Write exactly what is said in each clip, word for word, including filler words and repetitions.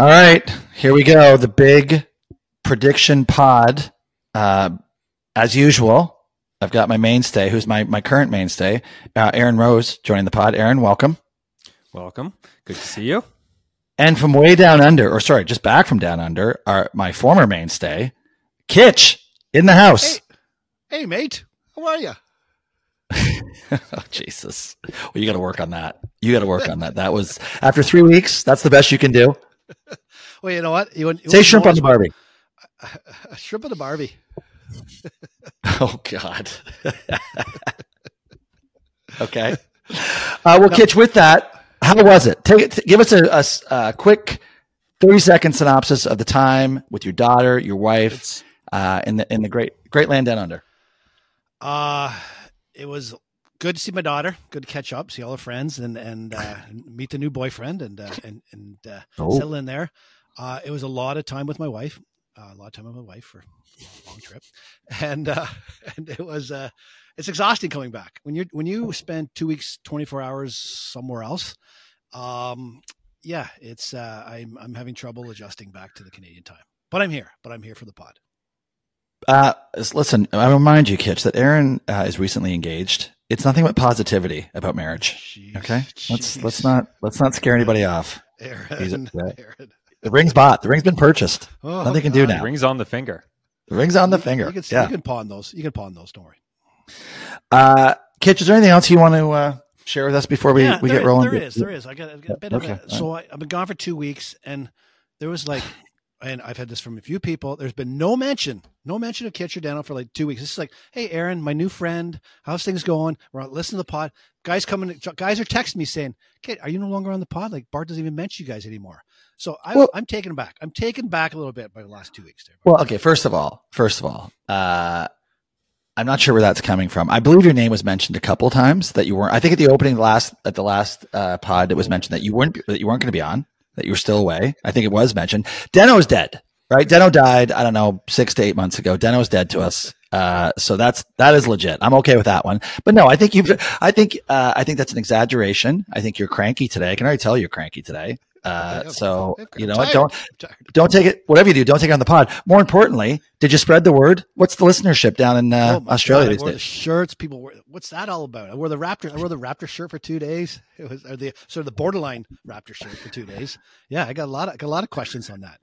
All right, here we go. The big prediction pod. Uh, as usual, I've got my mainstay, who's my, my current mainstay, uh, Aaron Rose, joining the pod. Aaron, welcome. Welcome. Good to see you. And from way down under, or sorry, just back from down under, our my former mainstay, Kitch, in the house. Hey, hey mate. How are you? Oh, Jesus. Well, you got to work on that. You got to work on that. That was, after three weeks, that's the best you can do. Well, you know what? You, you Say shrimp on the Barbie. A shrimp on the Barbie. Oh, God. Okay. Uh, well, no. Kitch, with that, how was it? Take it. Give us a, a, a quick thirty-second synopsis of the time with your daughter, your wife, uh, in the in the great great land down under. Uh, it was good to see my daughter. Good to catch up, see all her friends, and and uh, meet the new boyfriend, and uh, and and uh, oh. settle in there. Uh, it was a lot of time with my wife. Uh, a lot of time with my wife for a long trip, and uh, and it was uh, it's exhausting coming back when you when you spend two weeks, twenty-four hours somewhere else. Um, yeah, it's uh, I'm I'm having trouble adjusting back to the Canadian time, but I'm here. But I'm here for the pod. Uh, listen, I remind you, Kitch, that Aaron uh, is recently engaged. It's nothing but positivity about marriage. Jeez, okay, geez. let's let's not let's not scare anybody off. Aaron, Aaron. The ring's bought. The ring's been purchased. Oh, Nothing can God. do now. The ring's on the finger. The ring's on the you, finger. You can, yeah. you can pawn those. You can pawn those. Don't worry. Uh, Kitch, is there anything else you want to uh, share with us before we, yeah, we get is, rolling? There is. There is. I got, I got a bit okay. of a, So right. I, I've been gone for two weeks, and there was like, and I've had this from a few people. There's been no mention, no mention of Kitch or Dano for like two weeks. It's like, hey, Aaron, my new friend, how's things going? We're on, listen to the pod. Guys coming. Guys are texting me saying, "Kid, are you no longer on the pod? Like Bart doesn't even mention you guys anymore." So I, well, I'm taken back. I'm taken back a little bit by the last two weeks there. Well, okay. First of all, first of all, uh, I'm not sure where that's coming from. I believe your name was mentioned a couple times that you weren't. I think at the opening last at the last uh, pod, it was mentioned that you weren't that you weren't going to be on. That you were still away. I think it was mentioned. Deno's dead, right? Deno died. I don't know, six to eight months ago. Deno's dead to us. Uh, so that's that is legit. I'm okay with that one. But no, I think you've. I think uh, I think that's an exaggeration. I think you're cranky today. I can already tell you're cranky today. Uh, so you know what? Don't don't take it. Whatever you do, don't take it on the pod. More importantly, did you spread the word? What's the listenership down in uh, oh Australia God, these days? The shirts, people. Wore, what's that all about? I wore the Raptor. I wore the Raptor shirt for two days. It was or the sort of the borderline Raptor shirt for two days. Yeah, I got a lot of got a lot of questions on that.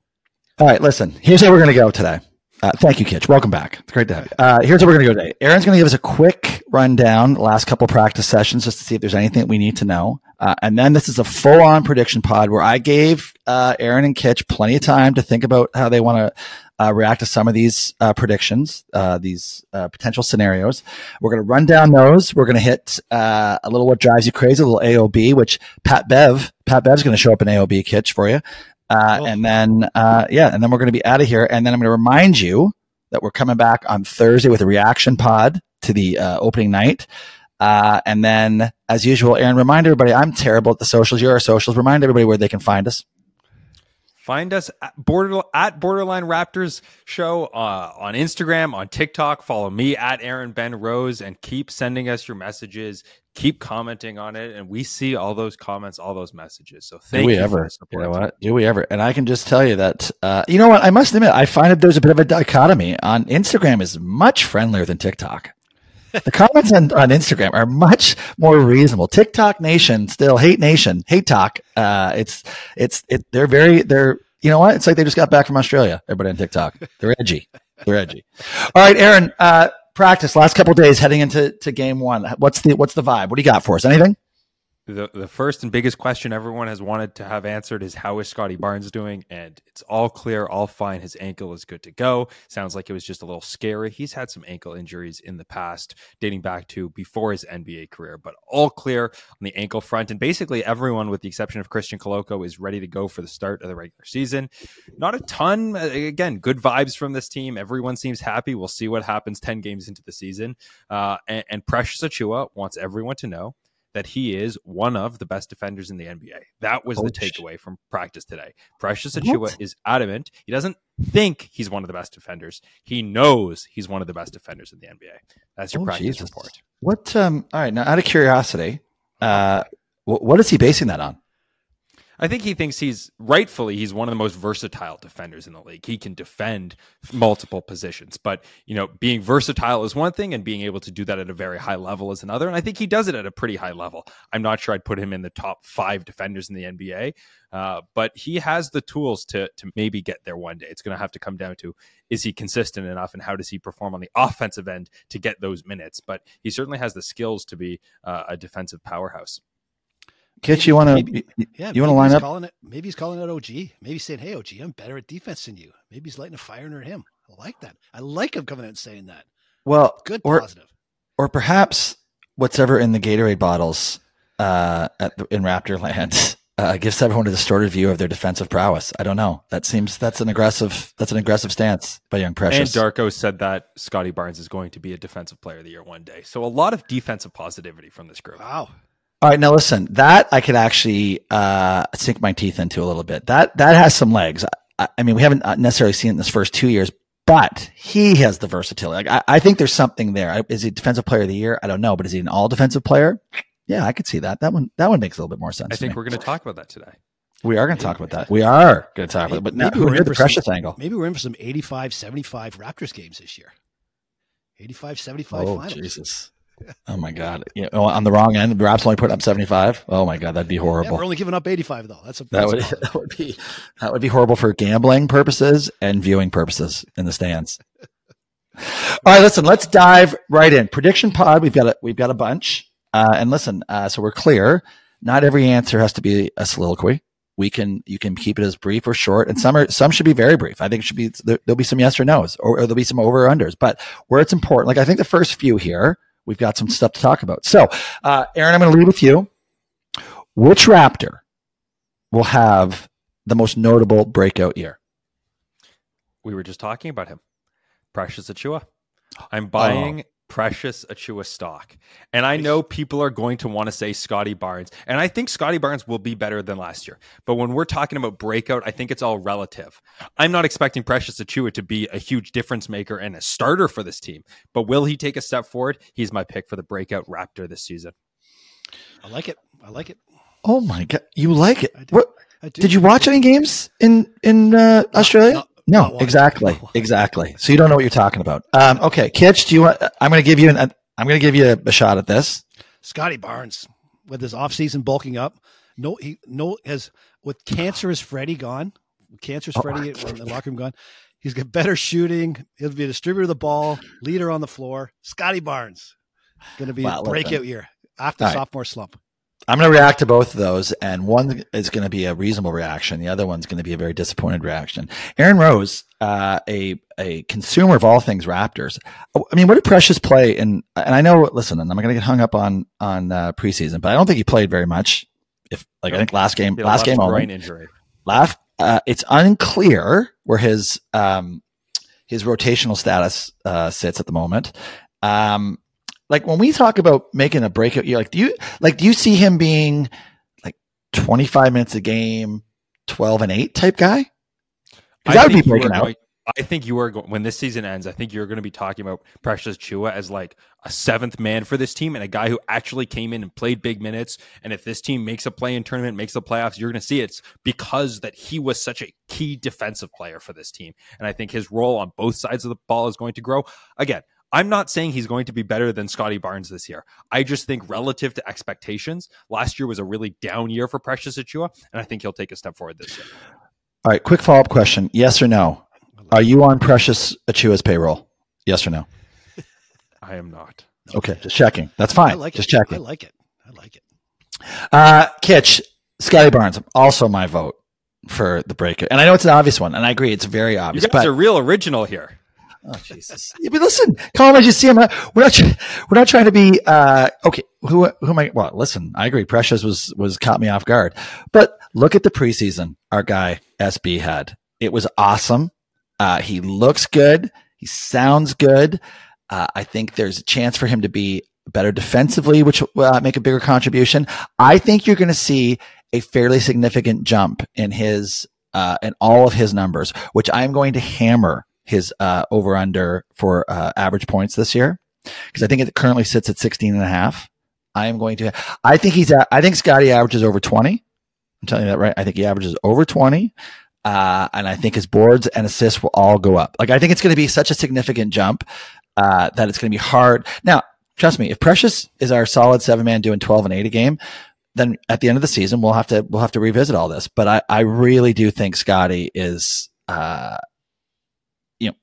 All right, listen. Here's how we're gonna go today. Uh, thank you, Kitch. Welcome back. It's great to have you. Uh, here's what we're going to go today. Aaron's going to give us a quick rundown, last couple practice sessions, just to see if there's anything that we need to know. Uh, and then this is a full-on prediction pod where I gave uh, Aaron and Kitch plenty of time to think about how they want to uh, react to some of these uh, predictions, uh, these uh, potential scenarios. We're going to run down those. We're going to hit uh, a little what drives you crazy, a little A O B, which Pat Bev, Pat Bev's going to show up in A O B, Kitch, for you. Uh, oh. And then, uh, yeah, and then we're going to be out of here. And then I'm going to remind you that we're coming back on Thursday with a reaction pod to the uh, opening night. Uh, and then, as usual, Aaron, remind everybody, I'm terrible at the socials. You're our socials. Remind everybody where they can find us. Find us at, border, at Borderline Raptors Show uh, on Instagram, on TikTok. Follow me at Aaron Ben Rose and keep sending us your messages. Keep commenting on it, and we see all those comments, all those messages. So thank do we you ever, for the support. You know what? Do we ever? And I can just tell you that, uh, you know what? I must admit, I find that there's a bit of a dichotomy. On Instagram is much friendlier than TikTok. The comments on, on Instagram are much more reasonable. TikTok Nation, still hate nation, hate talk. Uh, it's it's it. They're very they're. You know what? It's like they just got back from Australia. Everybody on TikTok, they're edgy. They're edgy. All right, Aaron. Uh, practice last couple of days heading into to game one. What's the what's the vibe? What do you got for us? Anything? The the first and biggest question everyone has wanted to have answered is how is Scottie Barnes doing? And it's all clear, all fine. His ankle is good to go. Sounds like it was just a little scary. He's had some ankle injuries in the past, dating back to before his N B A career, but all clear on the ankle front. And basically everyone, with the exception of Christian Koloko, is ready to go for the start of the regular season. Not a ton. Again, good vibes from this team. Everyone seems happy. We'll see what happens ten games into the season. Uh, and, and Precious Achiuwa wants everyone to know that he is one of the best defenders in the N B A. That was Ouch. the takeaway from practice today. Precious Achiuwa is adamant. He doesn't think he's one of the best defenders. He knows he's one of the best defenders in the N B A. That's your oh, practice Jesus. report. What? Um, all right. Now, out of curiosity, uh, what is he basing that on? I think he thinks he's rightfully, he's one of the most versatile defenders in the league. He can defend multiple positions, but you know, being versatile is one thing and being able to do that at a very high level is another. And I think he does it at a pretty high level. I'm not sure I'd put him in the top five defenders in the N B A, uh, but he has the tools to, to maybe get there one day. It's going to have to come down to, is he consistent enough and how does he perform on the offensive end to get those minutes? But he certainly has the skills to be uh, a defensive powerhouse. Kitch, you want to yeah, you want to line up? Calling it, maybe he's calling out O G. Maybe he's saying, hey, O G, I'm better at defense than you. Maybe he's lighting a fire under him. I like that. I like him coming out and saying that. Well, good, or, positive. Or perhaps whatever in the Gatorade bottles uh, at the, in Raptor land uh, gives everyone a distorted view of their defensive prowess. I don't know. That seems that's an aggressive that's an aggressive stance by young Precious. And Darko said that Scottie Barnes is going to be a defensive player of the year one day. So a lot of defensive positivity from this group. Wow. All right, now listen, that I could actually uh, sink my teeth into a little bit. That that has some legs. I, I mean, we haven't necessarily seen it in this first two years, but he has the versatility. Like, I, I think there's something there. Is he defensive player of the year? I don't know, but is he an all defensive player? Yeah, I could see that. That one that one makes a little bit more sense. I think we're going to talk about that today. We are going to talk about that. We are going to talk about it, but now we're in the Precious angle. Maybe we're in for some eighty-five seventy-five Raptors games this year. eighty-five seventy-five finals. Oh, Jesus. Oh my God! You know, on the wrong end, the Raps only put up seventy-five. Oh my God, that'd be horrible. Yeah, we're only giving up eighty-five though. That's a that would, that would be that would be horrible for gambling purposes and viewing purposes in the stands. All right, listen, let's dive right in. Prediction pod. We've got a we've got a bunch, uh, and listen, uh, so we're clear. Not every answer has to be a soliloquy. We can you can keep it as brief or short, and some are some should be very brief. I think it should be there, there'll be some yes or no's, or, or there'll be some over or unders. But where it's important, like I think the first few here. We've got some stuff to talk about. So, uh, Aaron, I'm going to lead with you. Which Raptor will have the most notable breakout year? We were just talking about him. Precious Achiuwa. I'm buying... Oh. Precious Achiuwa stock. And I know people are going to want to say Scottie Barnes. And I think Scottie Barnes will be better than last year. But when we're talking about breakout, I think it's all relative. I'm not expecting Precious Achiuwa to be a huge difference maker and a starter for this team. But will he take a step forward? He's my pick for the breakout Raptor this season. I like it. I like it. Oh my God. You like it. I do. What? I do. Did you watch any games in, in uh, Australia? No, no. No, exactly, exactly. So you don't know what you're talking about. Um, okay, Kitch, do you want? I'm going to give you an. I'm going to give you a, a shot at this. Scottie Barnes with his offseason bulking up. No, he no has with cancerous Freddie gone. Cancerous oh, Freddie in the locker room gone. He's got better shooting. He'll be a distributor of the ball, leader on the floor. Scottie Barnes going to be wow, a breakout year after All sophomore right. slump. I'm going to react to both of those, and one is going to be a reasonable reaction. The other one's going to be a very disappointed reaction. Aaron Rose, uh, a a consumer of all things Raptors. I mean, what did Precious play? And and I know, listen, and I'm going to get hung up on on uh, preseason, but I don't think he played very much. If like I think last game, last game only. Brain injury. Last, uh, it's unclear where his um his rotational status uh, sits at the moment. Um. Like when we talk about making a breakout year, like do you like do you see him being like twenty-five minutes a game, twelve and eight type guy? That would be breaking out. Going, I think you are going, when this season ends. I think you're going to be talking about Precious Achiuwa as like a seventh man for this team and a guy who actually came in and played big minutes. And if this team makes a play-in tournament, makes the playoffs, you're going to see it's because that he was such a key defensive player for this team. And I think his role on both sides of the ball is going to grow again. I'm not saying he's going to be better than Scottie Barnes this year. I just think relative to expectations, last year was a really down year for Precious Achiuwa, and I think he'll take a step forward this year. All right, quick follow-up question. Yes or no? Are you on Precious Achiuwa's payroll? Yes or no? I am not. Okay, just checking. That's fine. I like just it. checking. I like it. I like it. Uh, Kitch, Scottie Barnes, also my vote for the breakout. And I know it's an obvious one, and I agree. It's very obvious. You guys but- are real original here. Oh Jesus! Yeah, but listen, Colin, as you see, I'm not, we're not we're not trying to be uh, okay. Who who am I? Well, listen, I agree. Precious was was caught me off guard, but look at the preseason. Our guy S B had it was awesome. Uh, he looks good. He sounds good. Uh, I think there's a chance for him to be better defensively, which will uh, make a bigger contribution. I think you're going to see a fairly significant jump in his uh, in all of his numbers, which I'm going to hammer. His uh, over under for uh, average points this year, because I think it currently sits at sixteen and a half. I am going to. I think he's. At, I think Scottie averages over twenty. I'm telling you that right. I think he averages over twenty. Uh, and I think his boards and assists will all go up. Like, I think it's going to be such a significant jump uh, that it's going to be hard. Now, trust me, if Precious is our solid seven man doing twelve and eight a game, then at the end of the season, we'll have to, we'll have to revisit all this. But I, I really do think Scottie is, uh, you know,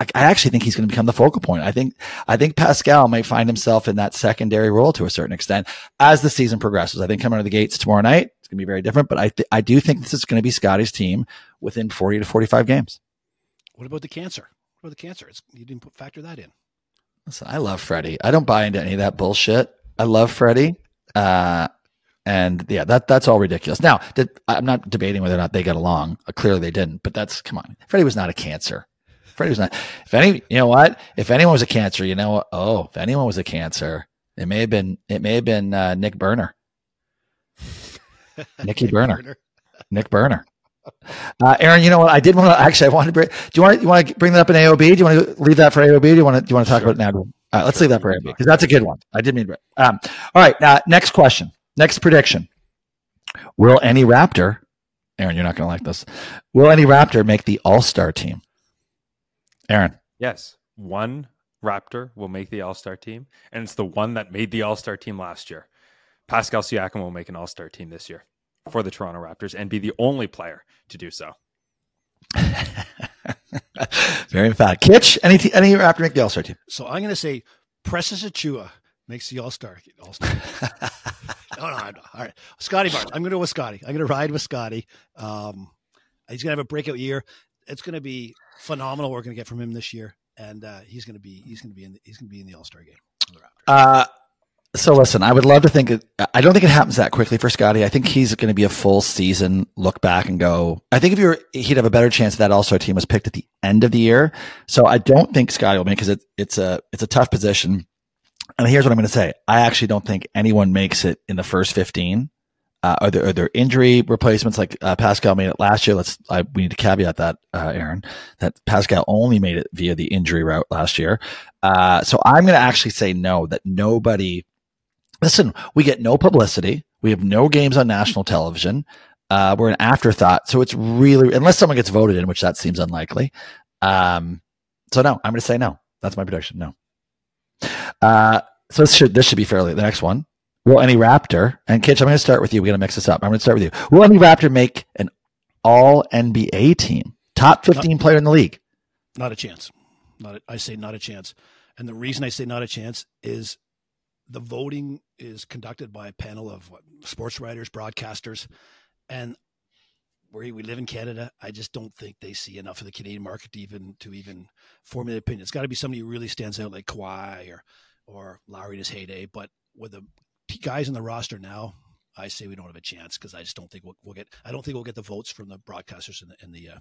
I, I actually think he's going to become the focal point. I think, I think Pascal might find himself in that secondary role to a certain extent as the season progresses. I think coming out of the gates tomorrow night, it's going to be very different, but I, th- I do think this is going to be Scottie's team within forty to forty-five games. What about the cancer? What about the cancer? It's, you didn't put, factor that in. Listen, I love Freddie. I don't buy into any of that bullshit. I love Freddie. Uh, and yeah, that that's all ridiculous. Now, did, I'm not debating whether or not they got along. Uh, clearly they didn't, but that's, come on. Freddie was not a cancer. Freddie was not. If any, you know what? If anyone was a cancer, you know what? Oh, if anyone was a cancer, it may have been, it may have been uh, Nick Burner. Nicky Nick Burner. Burner. Nick Burner. Uh, Aaron, you know what? I did want to actually. I want to bring. Do you want? You want to bring that up in A O B? Do you want to leave that for A O B? Do you want to? Do you want to talk sure. about it now? All right, let's sure. leave that for A O B because that's a good one. I did mean to. Um, all right. Now, next question. Next prediction. Will any Raptor? Aaron, you're not going to like this. Will any Raptor make the All-Star team? Aaron. Yes, one Raptor will make the All-Star team, and it's the one that made the All-Star team last year. Pascal Siakam will make an All-Star team this year for the Toronto Raptors and be the only player to do so. Very emphatic. Kitch, any any Raptor make the All-Star team? So I'm going to say Precious Achiuwa makes the All-Star. All-Star. no, no, no, all right. Scottie Barnes. I'm going to go with Scottie. I'm going to ride with Scottie. Um, he's going to have a breakout year. It's going to be phenomenal. We're going to get from him this year, and uh, he's going to be he's going to be in the, he's going to be in the All-Star game for the Raptors. Uh, So listen, I would love to think it, I don't think it happens that quickly for Scottie. I think he's going to be a full season look back and go. I think if you were, he'd have a better chance that All-Star team was picked at the end of the year. So I don't think Scottie will make because it, it's a it's a tough position. And here's what I'm going to say: I actually don't think anyone makes it in the first fifteen. Uh, are there are there injury replacements like uh, Pascal made it last year? Let's I, we need to caveat that, uh, Aaron, that Pascal only made it via the injury route last year. Uh, so I'm going to actually say no, that nobody. Listen, we get no publicity. We have no games on national television. Uh, we're an afterthought. So it's really, unless someone gets voted in, which that seems unlikely. Um, so no, I'm going to say no. That's my prediction. No. Uh, so this should, this should be fairly the next one. Will any Raptor, and Kitch, I'm going to start with you. We're going to mix this up. I'm going to start with you. Will any Raptor make an all N B A team? Top fifteen not, player in the league? Not a chance. Not a, I say not a chance. And the reason I say not a chance is the voting is conducted by a panel of what, sports writers, broadcasters, and where we live in Canada, I just don't think they see enough of the Canadian market to even to even formulate an opinion. It's got to be somebody who really stands out, like Kawhi or or Lowry in his heyday. But with the guys in the roster now, I say we don't have a chance because I just don't think we'll, we'll get. I don't think we'll get the votes from the broadcasters and the and the, uh,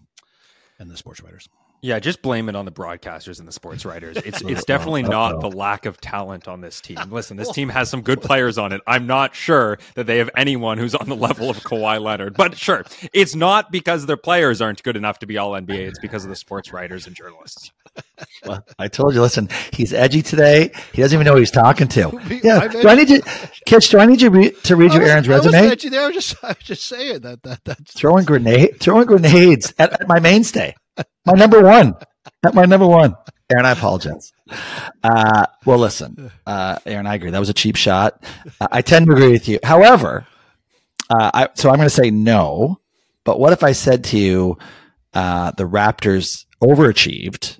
and the sports writers. Yeah, just blame it on the broadcasters and the sports writers. It's it's definitely not the lack of talent on this team. Listen, this team has some good players on it. I'm not sure that they have anyone who's on the level of Kawhi Leonard. But sure, it's not because their players aren't good enough to be all N B A. It's because of the sports writers and journalists. Well, I told you, listen, he's edgy today. He doesn't even know who he's talking to. Yeah, do I need you, Kitch, do I need you re- to read you Aaron's resume? I was edgy there. I was just, I was just saying that. that that's throwing, grenade, throwing grenades at, at my mainstay. My number one, my number one, Aaron, I apologize. Uh, well, listen, uh, Aaron, I agree. That was a cheap shot. Uh, I tend to agree with you. However, uh, I, so I'm going to say no, but what if I said to you, uh, the Raptors overachieved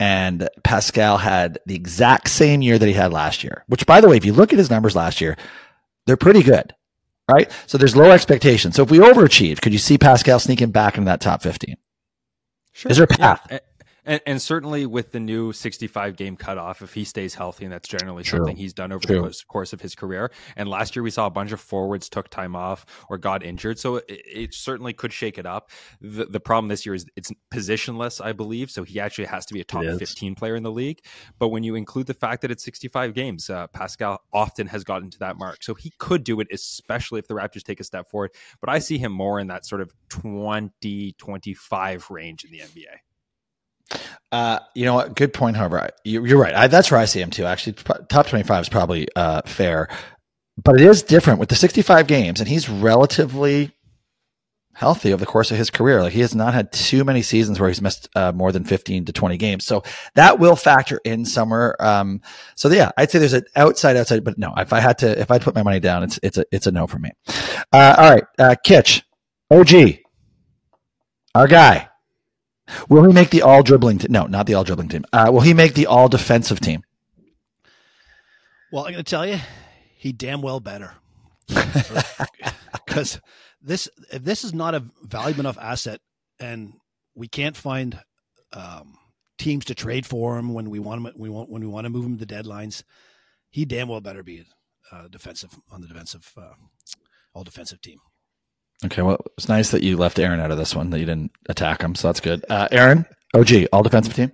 and Pascal had the exact same year that he had last year, which by the way, if you look at his numbers last year, they're pretty good, right? So there's low expectations. So if we overachieved, could you see Pascal sneaking back into that top fifteen? Sure. Is there a path? Yeah. And, and certainly with the new sixty-five game cutoff, if he stays healthy, and that's generally True. something he's done over True. the course of his career. And last year we saw a bunch of forwards took time off or got injured. So it, it certainly could shake it up. The, the problem this year is it's positionless, I believe. So he actually has to be a top fifteen player in the league. But when you include the fact that it's sixty-five games, uh, Pascal often has gotten to that mark. So he could do it, especially if the Raptors take a step forward. But I see him more in that sort of twenty, twenty-five range in the N B A. Uh, you know what? Good point, however. You, you're right. I, that's where I see him too. Actually, top twenty-five is probably uh, fair, but it is different with the sixty-five games, and he's relatively healthy over the course of his career. Like, he has not had too many seasons where he's missed uh, more than fifteen to twenty games. So that will factor in somewhere. Um, so yeah, I'd say there's an outside, outside, but no, if I had to, if I put my money down, it's, it's a, it's a no for me. Uh, all right. Uh, Kitch, O G, our guy, will he make the all dribbling? Te- no, not the all dribbling team. Uh, will he make the all defensive team? Well, I'm going to tell you, he damn well better. Because this, if this is not a valuable enough asset, and we can't find um, teams to trade for him when we want him, we want when we want to move him to deadlines, he damn well better be uh, defensive on the defensive uh, all defensive team. Okay, well, it's nice that you left Aaron out of this one, that you didn't attack him, so that's good. Uh, Aaron, O G, all defensive team.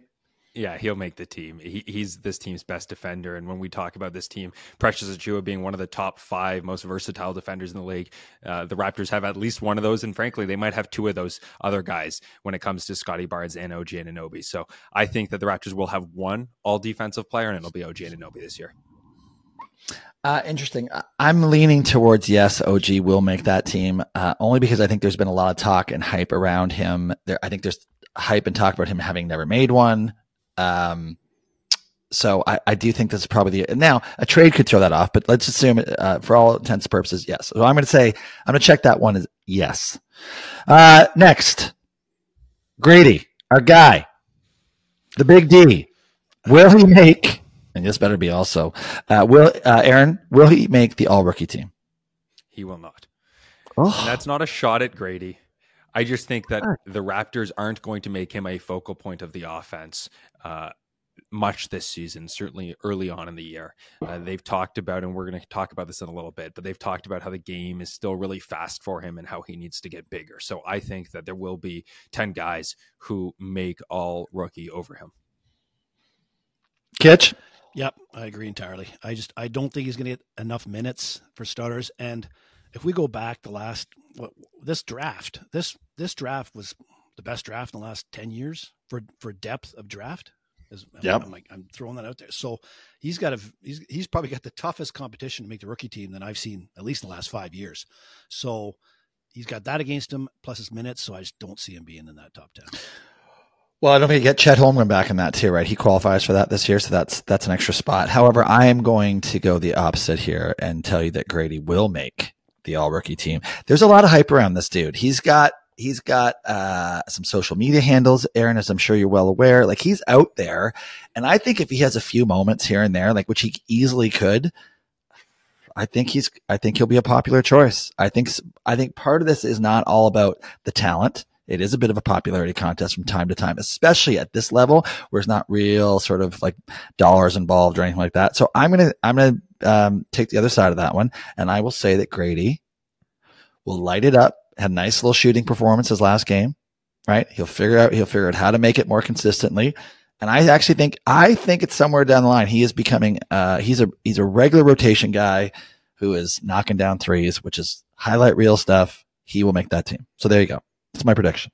Yeah, he'll make the team. He, he's this team's best defender. And when we talk about this team, Precious Achiuwa being one of the top five most versatile defenders in the league, uh, the Raptors have at least one of those. And frankly, they might have two of those other guys when it comes to Scottie Barnes and O G Anunoby. So I think that the Raptors will have one all-defensive player, and it'll be O G Anunoby this year. Uh, interesting. I'm leaning towards yes, O G will make that team, uh, only because I think there's been a lot of talk and hype around him. There, I think there's hype and talk about him having never made one. Um, so I, I do think that's probably the, now a trade could throw that off, but let's assume uh, for all intents and purposes, yes. So I'm going to say, I'm going to check that one as yes. Uh, next, Grady, our guy, the big D, will he make, and this better be also, uh, will uh, Aaron, will he make the all rookie team? He will not. Oh. And that's not a shot at Grady. I just think that the Raptors aren't going to make him a focal point of the offense uh, much this season, certainly early on in the year. Uh, they've talked about, and we're going to talk about this in a little bit, but they've talked about how the game is still really fast for him and how he needs to get bigger. So I think that there will be ten guys who make all rookie over him. Kitch? Yep, I agree entirely. I just, I don't think he's going to get enough minutes for starters. And if we go back the last, what, this draft, this this draft was the best draft in the last ten years for, for depth of draft. Yeah, I'm like I'm throwing that out there. So he's got a he's he's probably got the toughest competition to make the rookie team than I've seen at least in the last five years. So he's got that against him plus his minutes. So I just don't see him being in that top ten. Well, I don't think you get Chet Holmgren back in that too, right? He qualifies for that this year, so that's that's an extra spot. However, I am going to go the opposite here and tell you that Grady will make the all rookie team. There's a lot of hype around this dude. He's got, he's got, uh, some social media handles, Aaron, as I'm sure you're well aware, like he's out there. And I think if he has a few moments here and there, like, which he easily could, I think he's, I think he'll be a popular choice. I think, I think part of this is not all about the talent. It is a bit of a popularity contest from time to time, especially at this level where it's not real sort of like dollars involved or anything like that. So I'm going to, I'm going to, Um, take the other side of that one, and I will say that Grady will light it up. Had a nice little shooting performance his last game, right? He'll figure out he'll figure out how to make it more consistently. And I actually think I think it's somewhere down the line he is becoming. Uh, he's a he's a regular rotation guy who is knocking down threes, which is highlight reel stuff. He will make that team. So there you go. That's my prediction.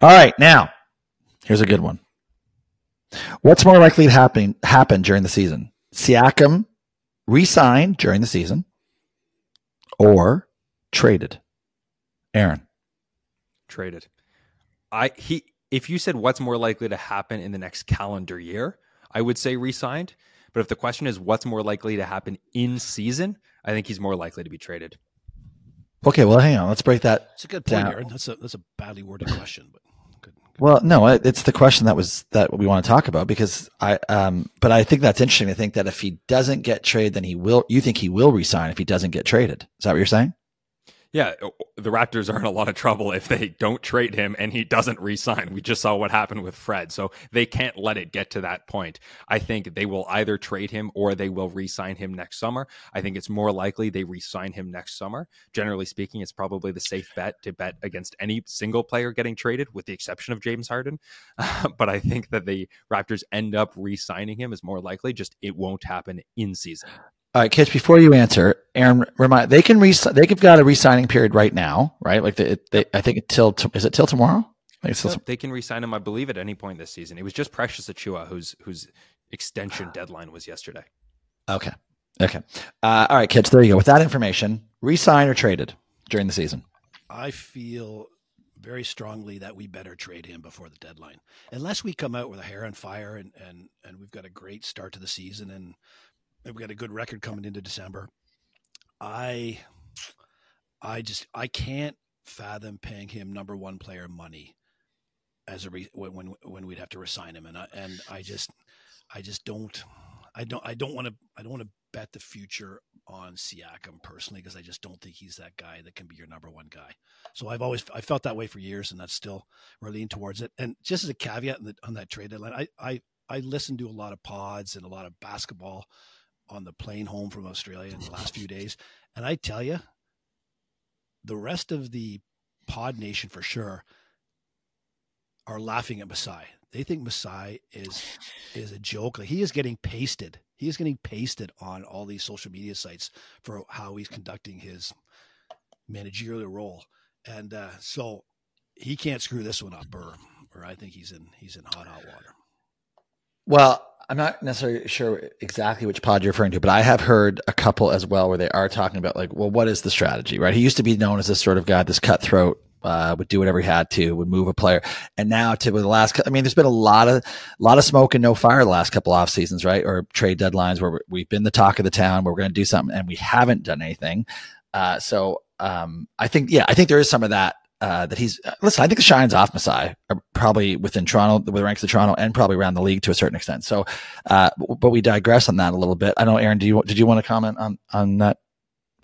All right, now here's a good one. What's more likely to happen happen during the season? Siakam re-signed during the season or traded? Aaron. Traded. I he if you said what's more likely to happen in the next calendar year, I would say re-signed. But if the question is what's more likely to happen in season, I think he's more likely to be traded. Okay, well, hang on. Let's break that. That's a good point, down. Aaron. That's a that's a badly worded question, but well, no, it's the question that was that we want to talk about because I, um, but I think that's interesting to think that if he doesn't get traded, then he will, you think he will resign if he doesn't get traded. Is that what you're saying? Yeah. The Raptors are in a lot of trouble if they don't trade him and he doesn't re-sign. We just saw what happened with Fred. So they can't let it get to that point. I think they will either trade him or they will re-sign him next summer. I think it's more likely they re-sign him next summer. Generally speaking, it's probably the safe bet to bet against any single player getting traded with the exception of James Harden. Uh, but I think that the Raptors end up re-signing him is more likely, just it won't happen in season. All right, Kitch, before you answer, Aaron, remind they can re they've got a re-signing period right now, right? Like they, they I think till is it till tomorrow? Like till no, t- they can re-sign him, I believe, at any point this season. It was just Precious Achiuwa whose whose extension deadline was yesterday. Okay, okay, uh, all right, Kitch, there you go. With that information, re-sign or traded during the season? I feel very strongly that we better trade him before the deadline, unless we come out with a hair on fire and, and, and we've got a great start to the season and we've got a good record coming into December. I, I just, I can't fathom paying him number one player money as a re, when, when, when we'd have to resign him. And I, and I just, I just don't, I don't, I don't want to, I don't want to bet the future on Siakam personally, because I just don't think he's that guy that can be your number one guy. So I've always, I felt that way for years, and that's still, we're leaning towards it. And just as a caveat on, the, on that trade deadline, I, I, I listened to a lot of pods and a lot of basketball on the plane home from Australia in the last few days. And I tell you, the rest of the pod nation for sure are laughing at Masai. They think Masai is, is a joke. Like, he is getting pasted. He is getting pasted on all these social media sites for how he's conducting his managerial role. And uh, so he can't screw this one up, or, or I think he's in, he's in hot, hot water. Well, I'm not necessarily sure exactly which pod you're referring to, but I have heard a couple as well where they are talking about, like, well, what is the strategy, right? He used to be known as this sort of guy, this cutthroat, Uh, would do whatever he had to, would move a player. And now to the last, I mean, there's been a lot of, lot of smoke and no fire the last couple off seasons, right? Or trade deadlines where we've been the talk of the town, where we're going to do something and we haven't done anything. Uh, so um, I think, yeah, I think there is some of that, uh, that he's, uh, listen, I think the shine's off Masai, probably within Toronto, with the ranks of Toronto, and probably around the league to a certain extent. So, uh, but we digress on that a little bit. I know, Aaron, do you, did you want to comment on, on that,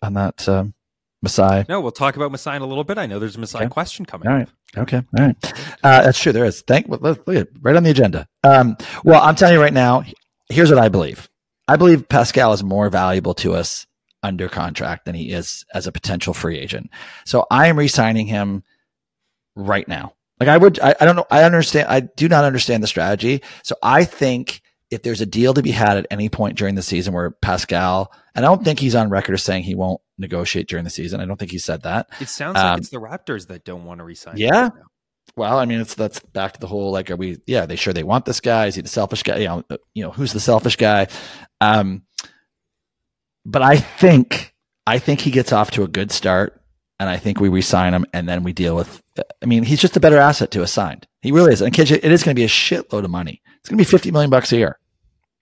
on that, um, Masai? No, we'll talk about Masai in a little bit. I know there's a Masai okay. question coming. All right. Up. Okay. All right. Uh, that's true. There is. Thank. Look at right on the agenda. Um, well, I'm telling you right now, here's what I believe. I believe Pascal is more valuable to us under contract than he is as a potential free agent. So I am re-signing him right now. Like I would, I, I don't know. I understand. I do not understand the strategy. So I think if there's a deal to be had at any point during the season where Pascal, and I don't think he's on record as saying he won't negotiate during the season. I don't think he said that. It sounds um, like it's the Raptors that don't want to re-sign. Yeah. Right now. Well, I mean, it's, that's back to the whole, like, are we, yeah, they sure they want this guy? Is he the selfish guy? You know, you know, who's the selfish guy? Um, but I think, I think he gets off to a good start, and I think we re-sign him, and then we deal with, I mean, he's just a better asset to assign. He really is. And Kitch, it is going to be a shitload of money. It's going to be fifty million bucks a year,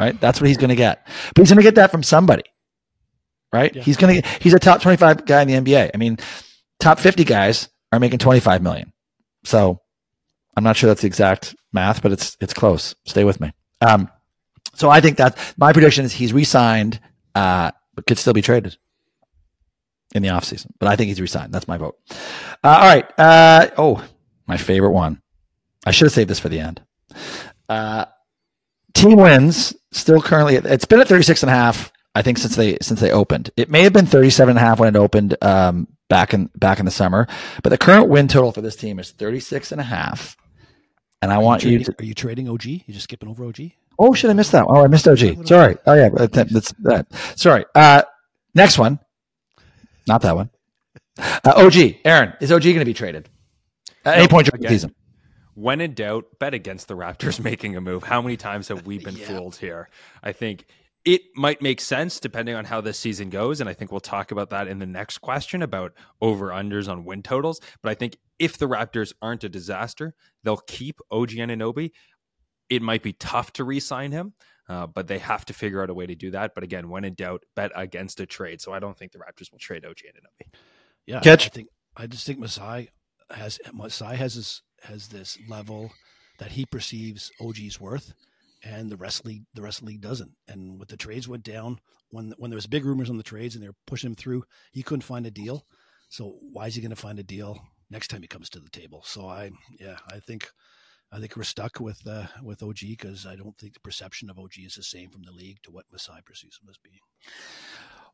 right? That's what he's going to get, but he's going to get that from somebody. Right? Yeah. He's going to, he's a top twenty-five guy in the N B A. I mean, top fifty guys are making twenty-five million. So I'm not sure that's the exact math, but it's, it's close. Stay with me. Um, so I think that my prediction is he's re-signed, uh, but could still be traded in the offseason, but I think he's re-signed. That's my vote. Uh, all right. Uh, oh, my favorite one. I should have saved this for the end. Uh, team wins still currently, it's been at thirty-six and a half. I think since they since they opened. It may have been thirty-seven and a half when it opened um, back in back in the summer, but the current win total for this team is thirty-six and a half. And I are want you, trading, you to, are you trading O G? You're just skipping over O G? Oh, should I miss that? Oh, I missed O G. Sorry. Oh yeah, that's that. Sorry. Uh, next one. Not that one. Uh, O G, Aaron, is O G going to be traded at no, any point during the season? When in doubt, bet against the Raptors making a move. How many times have we been yeah. fooled here? I think it might make sense depending on how this season goes. And I think we'll talk about that in the next question about over-unders on win totals. But I think if the Raptors aren't a disaster, they'll keep O G Anunoby. It might be tough to re-sign him, uh, but they have to figure out a way to do that. But again, when in doubt, bet against a trade. So I don't think the Raptors will trade O G Anunoby. Yeah, Catch. I think I just think Masai has Masai has this, has this level that he perceives O G's worth. And the rest league, the rest of the league doesn't. And with the trades went down, when when there was big rumors on the trades and they were pushing him through, he couldn't find a deal. So why is he going to find a deal next time he comes to the table? So I, yeah, I think, I think we're stuck with uh, with O G, because I don't think the perception of O G is the same from the league to what Masai perceives him as being.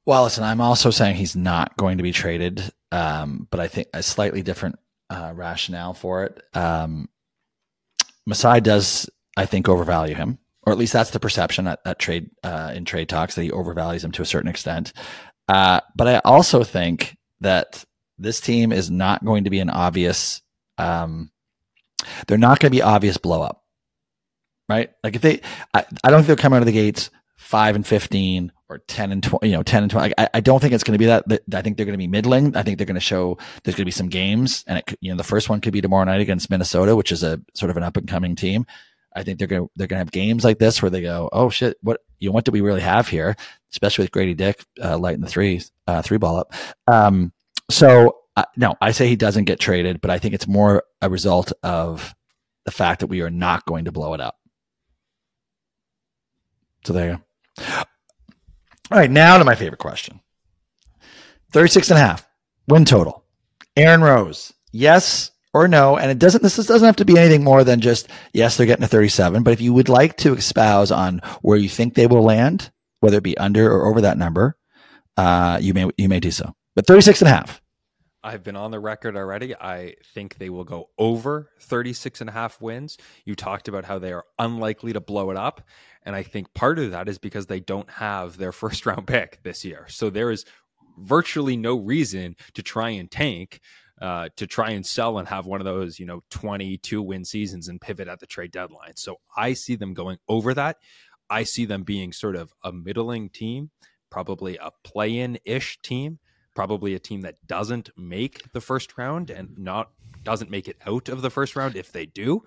Well, listen, I'm also saying he's not going to be traded, um, but I think a slightly different uh, rationale for it. Um, Masai does, I think, overvalue him, or at least that's the perception at, at trade uh, in trade talks, that he overvalues him to a certain extent. Uh, but I also think that this team is not going to be an obvious. Um, they're not going to be obvious blow up, right? Like if they, I, I don't think they'll come out of the gates five and fifteen or ten and twenty, you know, ten and twenty. I, I don't think it's going to be that. I think they're going to be middling. I think they're going to show there's going to be some games, and it could, you know, the first one could be tomorrow night against Minnesota, which is a sort of an up and coming team. I think they're going to, they're going to have games like this where they go, oh shit, what, you know, what do we really have here? Especially with Grady Dick, uh, lighting the three, uh, three ball up. Um, so uh, no, I say he doesn't get traded, but I think it's more a result of the fact that we are not going to blow it up. So there you go. All right, now to my favorite question. thirty-six and a half win total. Aaron Rose, yes or no? And it doesn't, this doesn't have to be anything more than just, yes, they're getting a thirty-seven. But if you would like to espouse on where you think they will land, whether it be under or over that number, uh, you may, you may do so. But thirty-six and a half. I've been on the record already. I think they will go over thirty-six and a half wins. You talked about how they are unlikely to blow it up. And I think part of that is because they don't have their first round pick this year. So there is virtually no reason to try and tank, uh, to try and sell and have one of those, you know, twenty-two win seasons and pivot at the trade deadline. So I see them going over that. I see them being sort of a middling team, probably a play-in-ish team. Probably a team that doesn't make the first round and not doesn't make it out of the first round if they do,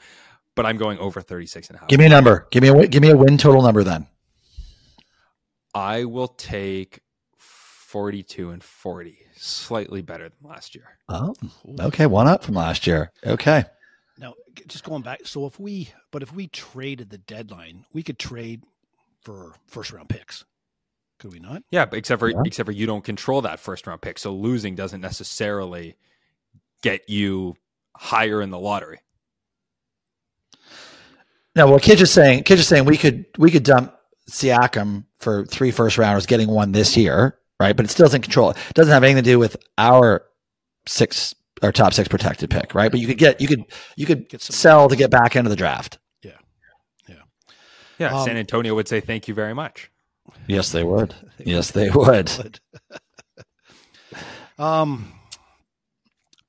but I'm going over thirty-six and a half. Give me a number. Give me a, give me a win total number then. I will take forty-two and forty, slightly better than last year. Oh, okay. One up from last year. Okay. Now just going back. So if we, but if we traded the deadline, we could trade for first round picks. Could we not? Yeah, but except for yeah. except for you don't control that first round pick, so losing doesn't necessarily get you higher in the lottery. No, well, Kitch is saying Kitch is saying we could we could dump Siakam for three first rounders, getting one this year, right? But it still doesn't control it. It doesn't have anything to do with our six our top six protected pick, right? But you could get you could you could get sell to get back into the draft. Yeah, yeah, yeah. Um, San Antonio would say thank you very much. Yes, they would. They yes, would. they would. um,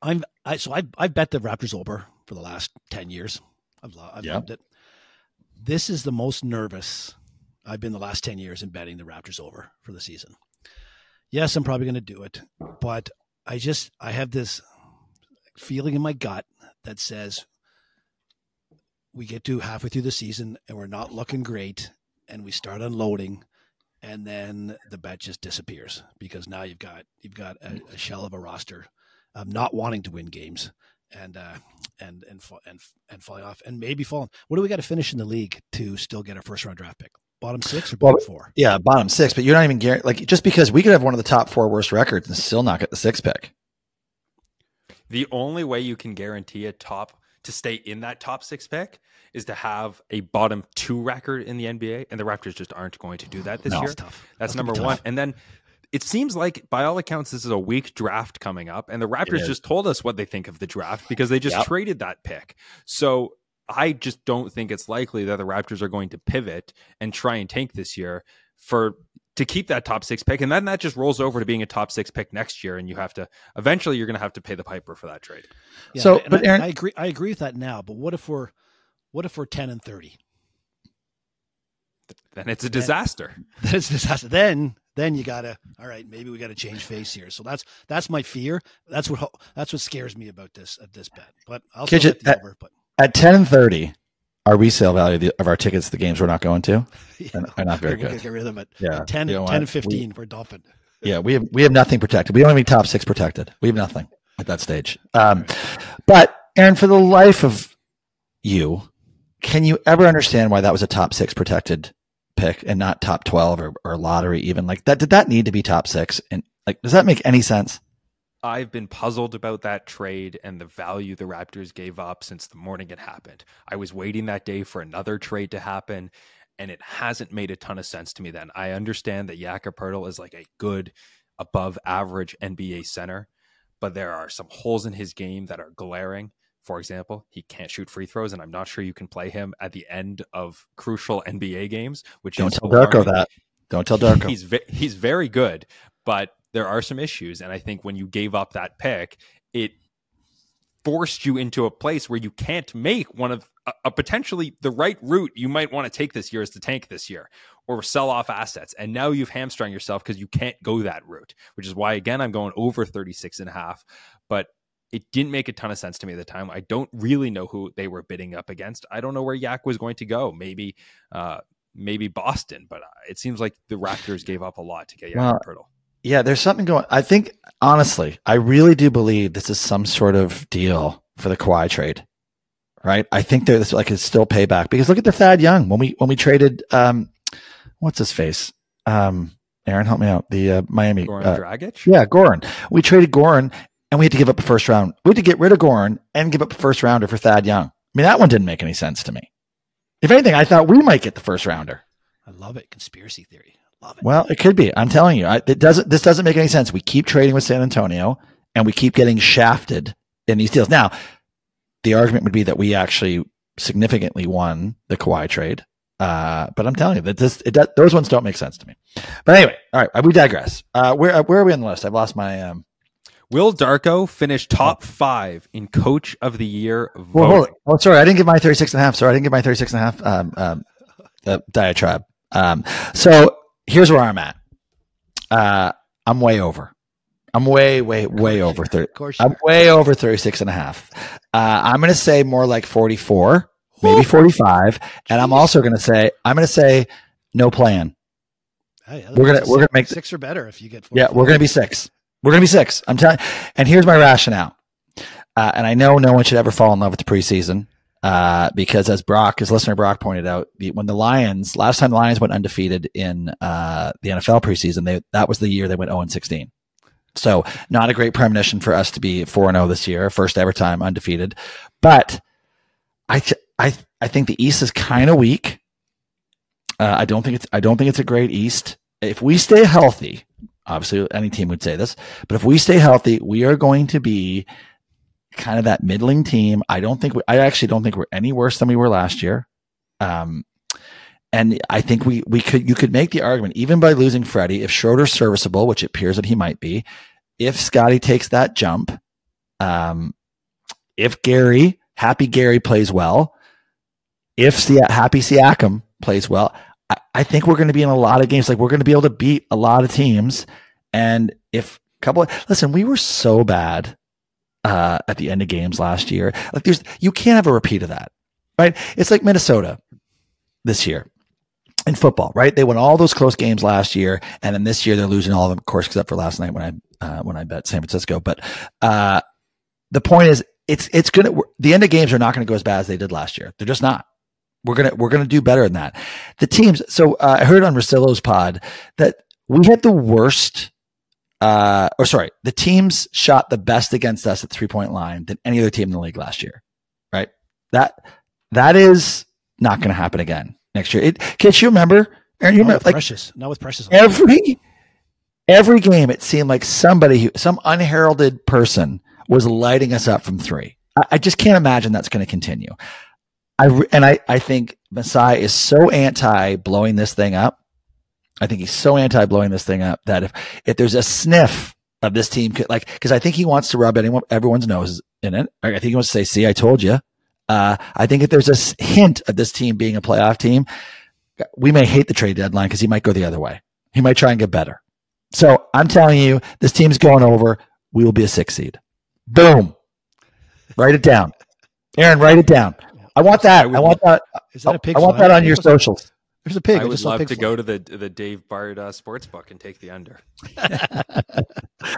I'm I so I I bet the Raptors over for the last ten years. I've, lo- I've yep. loved it. This is the most nervous I've been the last ten years in betting the Raptors over for the season. Yes, I'm probably going to do it, but I just I have this feeling in my gut that says we get to halfway through the season and we're not looking great, and we start unloading. And then the bet just disappears because now you've got you've got a, a shell of a roster, um, not wanting to win games, and uh, and and and and falling off, and maybe falling. What do we got to finish in the league to still get a first round draft pick? Bottom six or bottom well, four? Yeah, bottom six. But you're not even guaranteed. Like just because we could have one of the top four worst records and still not get the sixth pick. The only way you can guarantee a top to stay in that top six pick is to have a bottom two record in the N B A, and the Raptors just aren't going to do that this no, year. That's, That's number one. And then it seems like by all accounts, this is a weak draft coming up, and the Raptors just told us what they think of the draft because they just yep. traded that pick. So I just don't think it's likely that the Raptors are going to pivot and try and tank this year for to keep that top six pick. And then that just rolls over to being a top six pick next year. And you have to, eventually you're going to have to pay the piper for that trade. Yeah, so but I, Aaron, I agree. I agree with that now, but what if we're, what if we're ten and thirty? Then it's a disaster. Then it's a disaster. Then, then you gotta, all right, maybe we got to change face here. So that's, that's my fear. That's what, that's what scares me about this, at this bet, but I'll still get the over, but at ten and thirty. Our resale value of, the, of our tickets, the games we're not going to, yeah. are not very good. Get rid of it. Yeah. ten, you know ten and fifteen, we, we're dumping. Yeah, we have we have nothing protected. We don't have any top six protected. We have nothing at that stage. Um, right. But, Aaron, for the life of you, can you ever understand why that was a top six protected pick and not top twelve or, or lottery even? Like that? Did that need to be top six? And like, does that make any sense? I've been puzzled about that trade and the value the Raptors gave up since the morning it happened. I was waiting that day for another trade to happen, and it hasn't made a ton of sense to me then. I understand that Jakob Poeltl is like a good, above-average N B A center, but there are some holes in his game that are glaring. For example, he can't shoot free throws, and I'm not sure you can play him at the end of crucial N B A games. Which Don't tell Darko that. Don't tell Darko. He's, he's very good, but there are some issues, and I think when you gave up that pick, it forced you into a place where you can't make one of a, a potentially the right route you might want to take this year is to tank this year or sell off assets. And now you've hamstrung yourself because you can't go that route, which is why, again, I'm going over thirty-six and a half, but it didn't make a ton of sense to me at the time. I don't really know who they were bidding up against. I don't know where Yak was going to go. Maybe, uh, maybe Boston, but it seems like the Raptors gave up a lot to get Yak and Poeltl. Yeah, there's something going on. I think, honestly, I really do believe this is some sort of deal for the Kawhi trade, right? I think there's like it's still payback because look at the Thad Young when we when we traded. Um, what's his face? Um, Aaron, help me out. The uh, Miami Goran uh, Dragić. Yeah, Goran. We traded Goran, and we had to give up a first round. We had to get rid of Goran and give up a first rounder for Thad Young. I mean, that one didn't make any sense to me. If anything, I thought we might get the first rounder. I love it. Conspiracy theory. Love it. Well, it could be. I'm telling you, I, it doesn't. This doesn't make any sense. We keep trading with San Antonio, and we keep getting shafted in these deals. Now, the argument would be that we actually significantly won the Kawhi trade, uh, but I'm telling you that this it does, those ones don't make sense to me. But anyway, all right, we digress. Uh, where where are we on the list? I've lost my. Um, Will Darko finish top five in Coach of the Year voting? Well, hold it. Oh, sorry, I didn't give my thirty-six and a half. Sorry, I didn't give my thirty-six and a half um, um, uh, diatribe. Um, so. Here's where I'm at. Uh, I'm way over. I'm way, way, way over thirty. I'm way over thirty-six and a half. Uh, I'm going to say more like forty-four, maybe forty-five. And I'm also going to say, I'm going to say no plan. Hey, we're going to, we're going to make six or better if you get forty-four. Yeah, we're going to be six. We're going to be six. I'm telling you. And here's my rationale. Uh, and I know no one should ever fall in love with the preseason. Uh, because as Brock, as listener Brock pointed out, the, when the Lions, last time the Lions went undefeated in uh, the N F L preseason, they, that was the year they went oh and sixteen. So not a great premonition for us to be four and oh this year, first ever time undefeated. But I th- I th- I think the East is kind of weak. Uh, I don't think it's I don't think it's a great East. If we stay healthy, obviously any team would say this, but if we stay healthy, we are going to be kind of that middling team. I don't think we, I actually don't think we're any worse than we were last year. Um, and I think we, we could, you could make the argument even by losing Freddie, if Schroeder's serviceable, which it appears that he might be, if Scottie takes that jump, um, if Gary, happy Gary plays well, if si- happy Siakam plays well, I, I think we're going to be in a lot of games. Like we're going to be able to beat a lot of teams. And if a couple of, listen, we were so bad Uh, at the end of games last year. Like there's, you can't have a repeat of that, right? It's like Minnesota this year in football, right? They won all those close games last year. And then this year they're losing all of them, of course, except for last night when I, uh, when I bet San Francisco. But uh, the point is it's, it's going to, the end of games are not going to go as bad as they did last year. They're just not. We're going to, we're going to do better than that. The teams. So uh, I heard on Russillo's pod that we had the worst Uh, or sorry, the teams shot the best against us at three point line than any other team in the league last year, right? That, that is not going to happen again next year. It, Kitch, you remember, Aaron, you remember, like Precious, not with Precious. Every, every game, it seemed like somebody who, some unheralded person was lighting us up from three. I, I just can't imagine that's going to continue. I, and I, I think Masai is so anti blowing this thing up. I think he's so anti-blowing this thing up that if, if there's a sniff of this team, like, because I think he wants to rub anyone, everyone's nose in it. I think he wants to say, see, I told you. Uh, I think if there's a hint of this team being a playoff team, we may hate the trade deadline because he might go the other way. He might try and get better. So I'm telling you, this team's going over. We will be a six seed. Boom. Write it down. Aaron, write it down. I want that. I want that. Is that a pig? I want that on your socials. There's a pig. I would I just love to fly. Go to the the Dave Bard uh, sports book and take the under.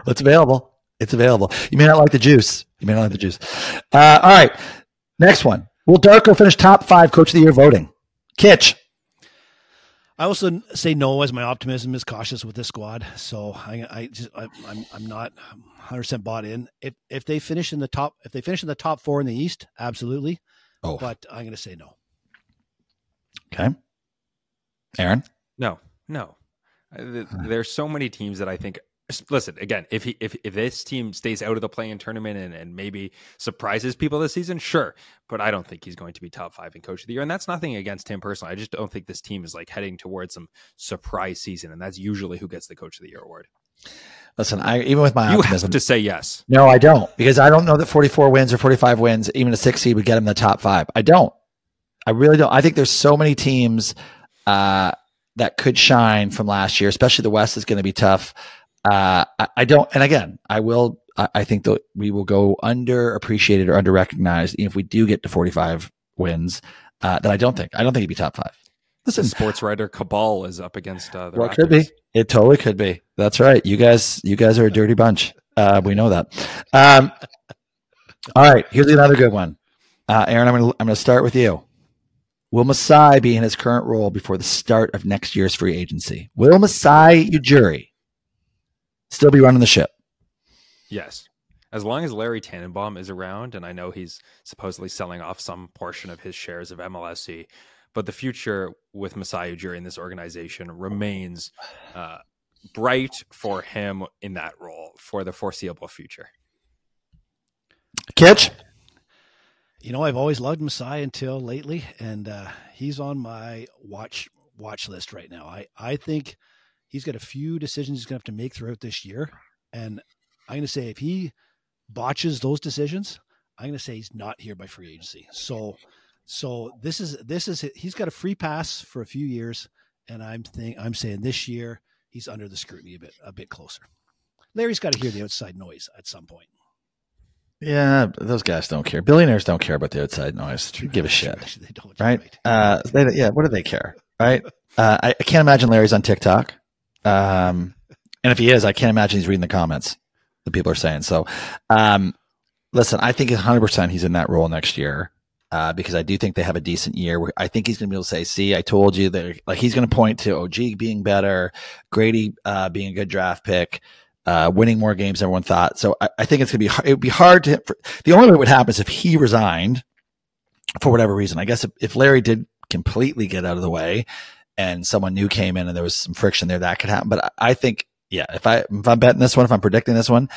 It's available. It's available. You may not like the juice. You may not like the juice. Uh, all right. Next one. Will Darko finish top five Coach of the Year voting? Kitch. I also say no, as my optimism is cautious with this squad. So I, I just I, I'm I'm not one hundred percent bought in. If if they finish in the top, if they finish in the top four in the East, absolutely. Oh, but I'm going to say no. Okay. Aaron? No, no. There's so many teams that I think, listen, again, if he, if, if this team stays out of the play-in tournament and, and maybe surprises people this season, sure. But I don't think he's going to be top five in Coach of the Year. And that's nothing against him personally. I just don't think this team is like heading towards some surprise season. And that's usually who gets the Coach of the Year award. Listen, I even with my you optimism, have to say yes. No, I don't, because I don't know that forty-four wins or forty-five wins, even a six seed, would get them the top five. I don't. I really don't. I think there's so many teams uh, that could shine from last year, especially the West is going to be tough. Uh, I, I don't. And again, I will. I, I think that we will go underappreciated or underrecognized if we do get to forty-five wins. Uh, that I don't think. I don't think he'd be top five. Listen, the sports writer cabal is up against uh, the well, Raptors. It could be. It totally could be. That's right. You guys, you guys are a dirty bunch. Uh, we know that. Um, all right. Here's another good one. Uh, Aaron, I'm going to I'm going to start with you. Will Masai be in his current role before the start of next year's free agency? Will Masai Ujiri still be running the ship? Yes. As long as Larry Tannenbaum is around, and I know he's supposedly selling off some portion of his shares of M L S C, but the future with Masai Ujiri in this organization remains uh, bright for him in that role for the foreseeable future. Kitch? You know, I've always loved Masai until lately, and uh, he's on my watch watch list right now. I, I think he's got a few decisions he's going to have to make throughout this year, and I'm going to say if he botches those decisions, I'm going to say he's not here by free agency. So, so this is this is he's got a free pass for a few years, and I'm think I'm saying this year he's under the scrutiny a bit a bit closer. Larry's got to hear the outside noise at some point. Yeah, those guys don't care. Billionaires don't care about the outside noise. True. Give a shit, True. They don't, right? right. Uh, they, yeah, what do they care, right? Uh, I, I can't imagine Larry's on TikTok, um, and if he is, I can't imagine he's reading the comments that people are saying. So, um, listen, I think one hundred percent he's in that role next year uh, because I do think they have a decent year. Where I think he's going to be able to say, "See, I told you that." Like he's going to point to O G being better, Grady uh, being a good draft pick. Uh, winning more games than everyone thought. So I, I think it's going to be hard. It would be hard to, for, the only way it would happen is if he resigned for whatever reason. I guess if, if Larry did completely get out of the way and someone new came in and there was some friction there, that could happen. But I, I think, yeah, if I, if I'm betting this one, if I'm predicting this one,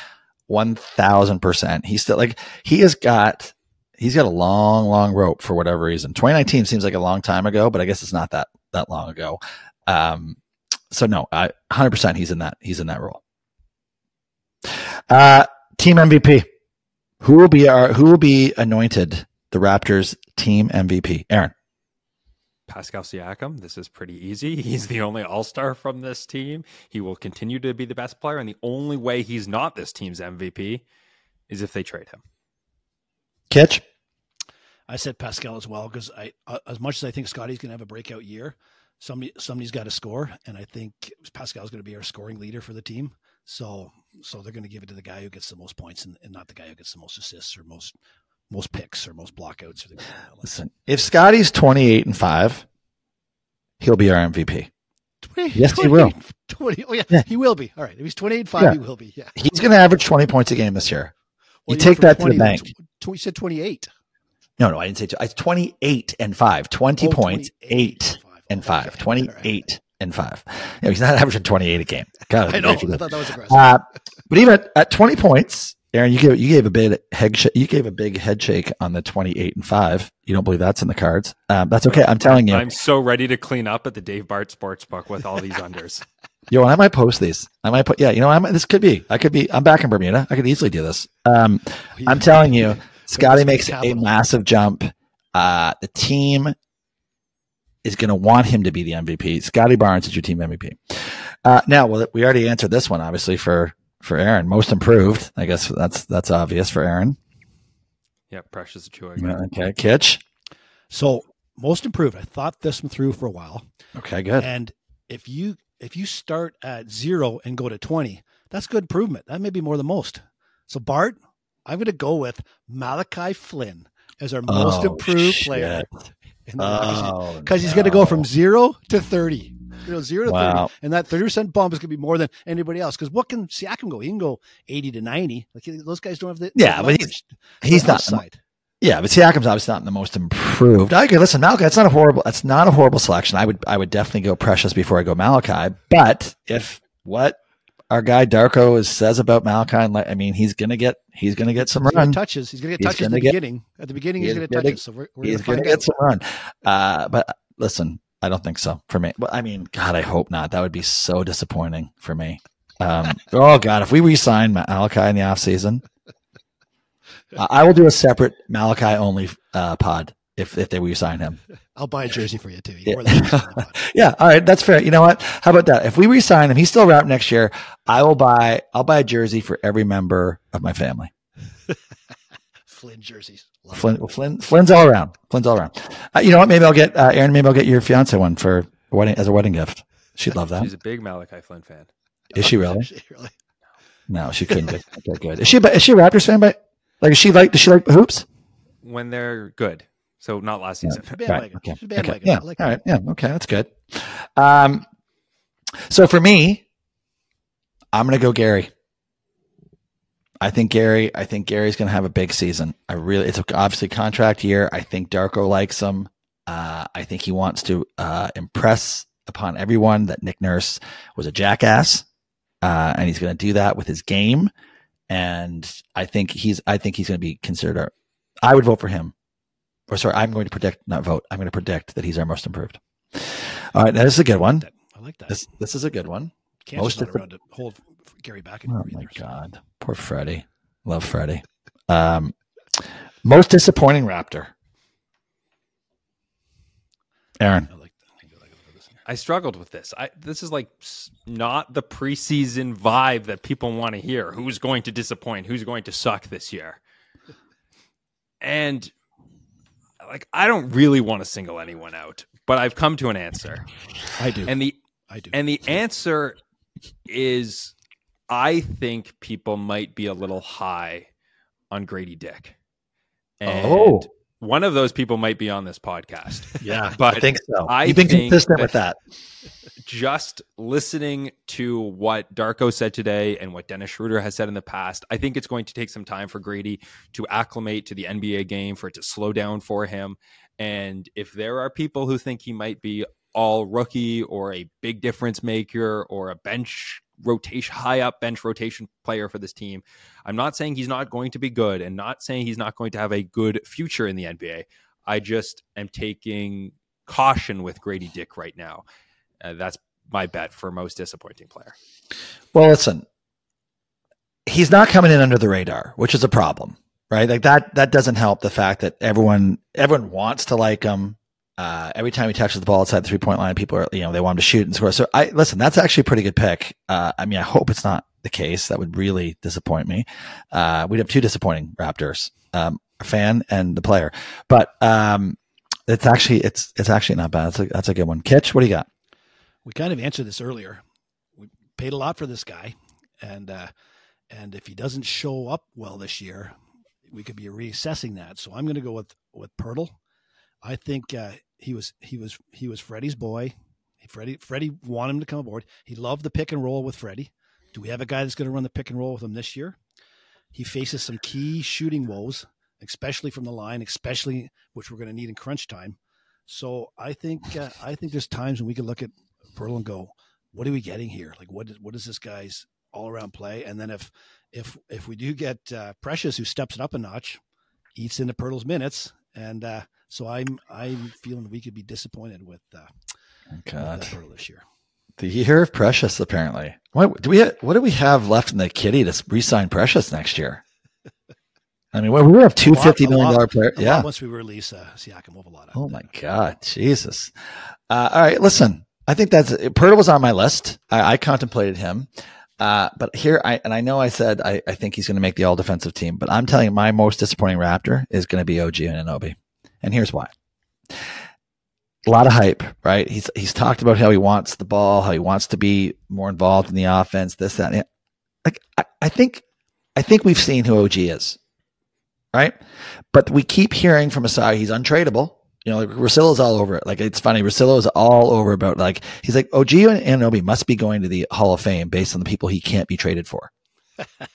one thousand percent, he's still like, he has got, he's got a long, long rope for whatever reason. twenty nineteen seems like a long time ago, but I guess it's not that, that long ago. Um, so no, I one hundred percent he's in that, he's in that role. Uh, team M V P. Who will be our? Who will be anointed the Raptors team M V P? Aaron. Pascal Siakam. This is pretty easy. He's the only all-star from this team. He will continue to be the best player, and the only way he's not this team's M V P is if they trade him. Kitch. I said Pascal as well because I, uh, as much as I think Scottie's going to have a breakout year, somebody somebody's got to score, and I think Pascal's going to be our scoring leader for the team. So, so they're going to give it to the guy who gets the most points, and, and not the guy who gets the most assists or most most picks or most blockouts. Or the Listen, if Scottie's twenty-eight and five, he'll be our M V P. twenty, yes, twenty, he will. twenty, oh yeah, yeah, he will be. All right, if he's twenty-eight and five, yeah. he will be. Yeah, he's going to average twenty points a game this year. Well, you take that twenty, to the bank. You said twenty-eight. No, no, I didn't say two. I twenty-eight and five. Twenty oh, points, eight and five. Okay. Twenty-eight. And five. You know, he's not averaging twenty-eight a game. God, I know. I thought that was aggressive. Uh, but even at, at twenty points, Aaron, you gave you gave a big head sh- you gave a big head shake on the twenty-eight and five. You don't believe that's in the cards? Um, that's okay. I'm telling you. I'm so ready to clean up at the Dave Bart Sportsbook with all these unders. Yo, and I might post these. I might put. Yeah, you know, I'm. This could be. I could be. I'm back in Bermuda. I could easily do this. Um, I'm telling you, Scottie makes a massive jump. Uh, the team is going to want him to be the M V P. Scottie Barnes is your team M V P. Uh, now, well, we already answered this one, obviously, for, for Aaron. Most improved. I guess that's that's obvious for Aaron. Yeah, Precious Achiuwa. Okay, Kitch. So, most improved. I thought this one through for a while. Okay, good. And if you if you start at zero and go to twenty, that's good improvement. That may be more than most. So, Bart, I'm going to go with Malachi Flynn as our most oh, improved shit. player. Because oh, he's no. going to go from zero to thirty, you know, zero to wow. thirty, and that thirty percent bump is going to be more than anybody else. Because what can Siakam go? He can go eighty to ninety. Like those guys don't have the yeah, but he's he's not outside. Yeah, but Siakam's obviously not the most improved. I okay, listen, Malachi. That's not a horrible. That's not a horrible selection. I would I would definitely go Precious before I go Malachi. But if what our guy Darko is, says about Malachi, and I mean, he's gonna get he's gonna get some he's run touches. He's gonna get touches gonna at the get, beginning. At the beginning, he's, he's gonna, gonna touches. So we're, we're he's gonna, gonna get some run. Uh, but listen, I don't think so for me. Well, I mean, God, I hope not. That would be so disappointing for me. Um, oh, God, if we re-sign Malachi in the offseason, uh, I will do a separate Malachi-only uh, pod if if they re-sign him. I'll buy a jersey for you, too. You yeah. yeah, all right, that's fair. You know what? How about that? If we re-sign him, he's still around next year, I will buy, I'll buy a jersey for every member of my family. Flynn jerseys. Love Flynn, well, Flynn, Flynn's all around. Flynn's all around. Uh, you know what? Maybe I'll get, uh, Aaron, maybe I'll get your fiance one for wedding, as a wedding gift. She'd love that. She's a big Malachi Flynn fan. Is she really? She really? No, she couldn't get that good. Is she, is she a Raptors fan? By, like, is she like, does she like hoops? When they're good. So not last season. Yeah. Right. Okay. Okay. Yeah. Like all right. Yeah. Okay. That's good. Um, so for me, I'm going to go Gary. I think Gary, I think Gary's going to have a big season. I really, it's obviously contract year. I think Darko likes him. Uh, I think he wants to uh, impress upon everyone that Nick Nurse was a jackass. Uh, and he's going to do that with his game. And I think he's, I think he's going to be considered our, I would vote for him. Or sorry, I'm going to predict, not vote. I'm going to predict that he's our most improved. All right. Now this is a good one. I like that. This, this is a good one. Can't most different- around to hold Gary back. Oh my God. Poor Freddie. Love Freddie. Um, most disappointing Raptor. Aaron. I struggled with this. I, this is like not the preseason vibe that people want to hear. Who's going to disappoint? Who's going to suck this year? And like, I don't really want to single anyone out, but I've come to an answer. I do. And the, I do. And the answer is I think people might be a little high on Grady Dick. And oh. One of those people might be on this podcast. Yeah, but I think so. You've been consistent that with that. Just listening to what Darko said today and what Dennis Schroeder has said in the past, I think it's going to take some time for Grady to acclimate to the N B A game, for it to slow down for him. And if there are people who think he might be all rookie or a big difference maker or a bench rotation, high up bench rotation player for this team, I'm not saying he's not going to be good and not saying he's not going to have a good future in the N B A. I just am taking caution with Grady Dick right now. Uh, that's my bet for most disappointing player. Well, listen, he's not coming in under the radar, which is a problem, right? Like that, that doesn't help the fact that everyone, everyone wants to like him. Uh, every time he touches the ball outside the three-point line, people are, you know, they want him to shoot and score. So, I listen, that's actually a pretty good pick. Uh, I mean, I hope it's not the case. That would really disappoint me. Uh, we'd have two disappointing Raptors, um, a fan and the player. But um, it's actually it's it's actually not bad. That's a, that's a good one. Kitch, what do you got? We kind of answered this earlier. We paid a lot for this guy, and uh, and if he doesn't show up well this year, we could be reassessing that. So I'm going to go with with Poeltl. I think uh, he was he was he was Freddie's boy. Freddie Freddie wanted him to come aboard. He loved the pick and roll with Freddie. Do we have a guy that's going to run the pick and roll with him this year? He faces some key shooting woes, especially from the line, especially which we're going to need in crunch time. So I think uh, I think there's times when we can look at Poeltl and go, "What are we getting here? Like what is what is this guy's all around play?" And then if if if we do get uh, Precious, who steps it up a notch, eats into Poeltl's minutes. And uh, so I'm I'm feeling we could be disappointed with, uh, God. with that this year. The year of Precious, apparently. What do we have, what do we have left in the kitty to re-sign Precious next year? I mean, we have two fifty million dollars players. Yeah, once we release uh, Siakam, we'll have a lot of. Oh my God, Jesus! Uh, all right, listen. I think that's it. Poeltl was on my list. I, I contemplated him. Uh, but here, I and I know I said I, I think he's going to make the all-defensive team, but I'm telling you my most disappointing Raptor is going to be O G Anunoby. And here's why. A lot of hype, right? He's he's talked about how he wants the ball, how he wants to be more involved in the offense, this, that. And like I, I think I think we've seen who O G is, right? But we keep hearing from Masai he's untradeable. You know, like Rusilla's all over it. Like, it's funny. Rusilla's all over about, like, he's like, O G Anunoby must be going to the Hall of Fame based on the people he can't be traded for.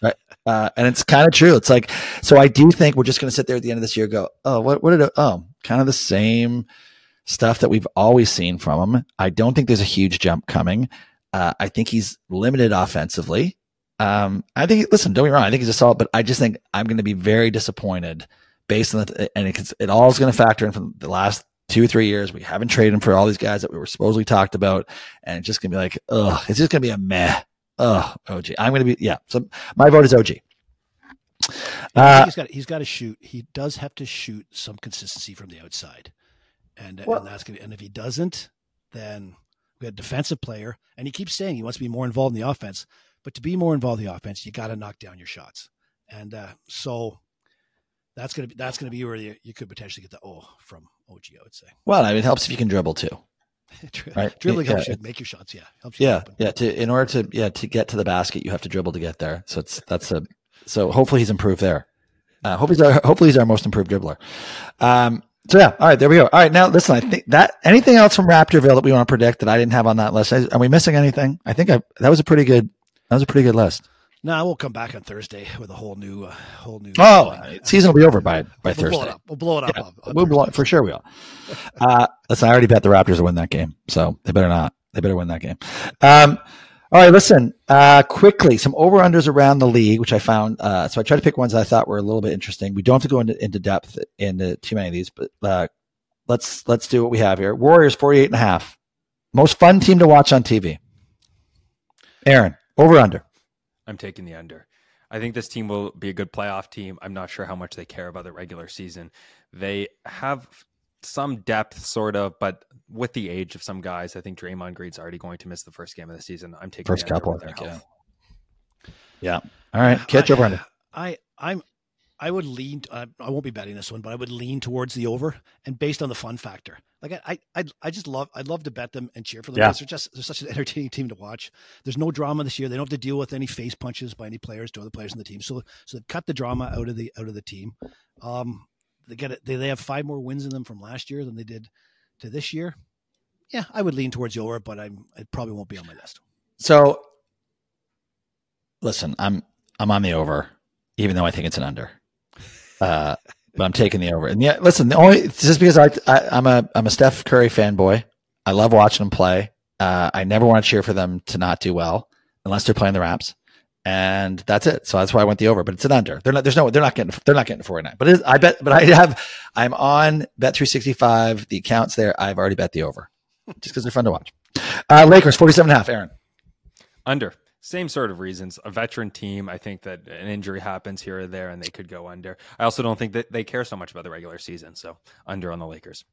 Right. Uh, and it's kind of true. It's like, so I do think we're just going to sit there at the end of this year and go, oh, what, what did it, oh, kind of the same stuff that we've always seen from him. I don't think there's a huge jump coming. Uh, I think he's limited offensively. Um, I think, listen, don't get me wrong. I think he's a solid, but I just think I'm going to be very disappointed. Based on that, and it, it all is going to factor in from the last two or three years. We haven't traded him for all these guys that we were supposedly talked about. And it's just going to be like, ugh, it's just going to be a meh Oh, O G. I'm going to be, yeah. So my vote is O G. Uh, he's got, he's got to shoot. He does have to shoot some consistency from the outside. And, well, and that's going to, and if he doesn't, then we got a defensive player. And he keeps saying he wants to be more involved in the offense, but to be more involved in the offense, you got to knock down your shots. And uh, so that's going to be, that's going to be where you, you could potentially get the O from O G, I would say. Well, I mean, it helps if you can dribble too. Right? Dribbling yeah, helps you make your shots. Yeah. Helps you yeah. Open. Yeah. To, in order to, yeah, to get to the basket, you have to dribble to get there. So it's, that's a, so hopefully he's improved there. Uh, hope he's our, hopefully he's our most improved dribbler. Um, so yeah. All right. There we go. All right. Now listen, I think that anything else from Raptorville that we want to predict that I didn't have on that list, are we missing anything? I think I, that was a pretty good, that was a pretty good list. No, I will come back on Thursday with a whole new, uh, whole new. Oh, uh, season will be over by, by we'll Thursday. Blow it up. We'll blow it up. Yeah, on, on we'll blow it, for sure we will. Uh, listen, I already bet the Raptors will win that game, so they better not. They better win that game. Um, all right, listen, uh, quickly, some over-unders around the league, which I found. Uh, so I tried to pick ones that I thought were a little bit interesting. We don't have to go into, into depth into too many of these, but uh, let's let's do what we have here. Warriors, forty-eight and a half. Most fun team to watch on T V. Aaron, over-under. I'm taking the under. I think this team will be a good playoff team. I'm not sure how much they care about the regular season. They have some depth, sort of, but with the age of some guys, I think Draymond Green's already going to miss the first game of the season. I'm taking first the under couple. With their health. Yeah. All right. Catch I, over under. I I'm I would lean. I, I won't be betting this one, but I would lean towards the over, and based on the fun factor. Like I, I, I just love. I'd love to bet them and cheer for them. Yeah. They're just they're such an entertaining team to watch. There's no drama this year. They don't have to deal with any face punches by any players to other players in the team. So, so they've cut the drama out of the out of the team. Um, they get it. They, they have five more wins in them from last year than they did to this year. Yeah, I would lean towards your, but I'm. It probably won't be on my list. So, listen, I'm I'm on the over, even though I think it's an under. Uh, but I'm taking the over. And yeah, listen, the only it's just because I, I I'm a I'm a Steph Curry fanboy. I love watching him play. Uh, I never want to cheer for them to not do well unless they're playing the Raps, and that's it. So that's why I went the over. But it's an under. They're not. There's no. They're not getting. They're not getting forty-nine. But it is, I bet. But I have. I'm on Bet three sixty-five. The accounts there. I've already bet the over, just because they're fun to watch. Uh, Lakers forty-seven and a half. Aaron, under. Same sort of reasons. A veteran team, I think that an injury happens here or there, and they could go under. I also don't think that they care so much about the regular season, so under on the Lakers.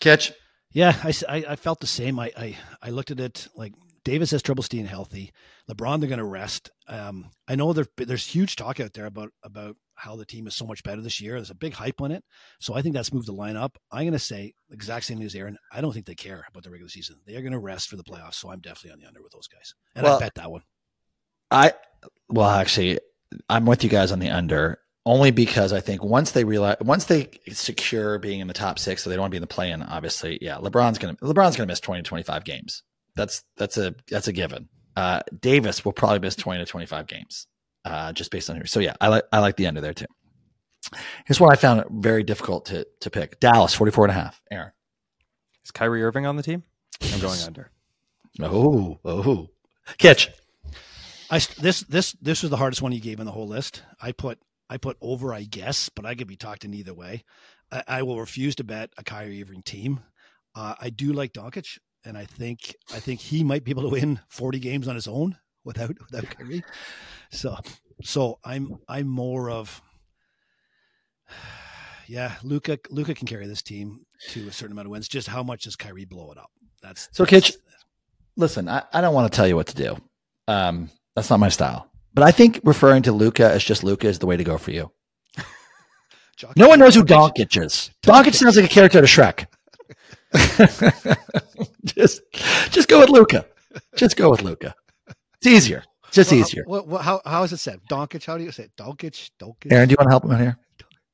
Kitch? Yeah, I, I felt the same. I, I, I looked at it like Davis has trouble staying healthy. LeBron, they're going to rest. Um, I know there, there's huge talk out there about, about how the team is so much better this year. There's a big hype on it, so I think that's moved the lineup. I'm going to say the exact same as Aaron. I don't think they care about the regular season. They are going to rest for the playoffs, so I'm definitely on the under with those guys, and well, I bet that one. I, well, actually, I'm with you guys on the under only because I think once they realize, once they secure being in the top six, so they don't want to be in the play-in, obviously. Yeah. LeBron's going to, LeBron's going to miss twenty to twenty-five games. That's, that's a, that's a given. Uh, Davis will probably miss twenty to twenty-five games, uh, just based on here. So yeah, I like, I like the under there too. Here's what I found it very difficult to, to pick. Dallas, forty-four and a half. Aaron. Is Kyrie Irving on the team? I'm going under. Oh, oh, Kitch. I, this this this was the hardest one you gave in the whole list. I put I put over, I guess, but I could be talked in either way. I, I will refuse to bet a Kyrie Irving team. Uh, I do like Dončić, and I think I think he might be able to win forty games on his own without without Kyrie. So so I'm I'm more of yeah. Luka Luka can carry this team to a certain amount of wins. Just how much does Kyrie blow it up? That's so. Kitch, listen, I, I don't want to tell you what to do. Um. That's not my style, but I think referring to Luka as just Luka is the way to go for you. No one knows who Dončić is. Dončić sounds like a character to Shrek. just, just go with Luka. Just go with Luka. It's easier. It's just well, easier. How, what, what, how, how is it said? Dončić. How do you say it? Dončić. Dončić. Aaron, do you want to help him out here?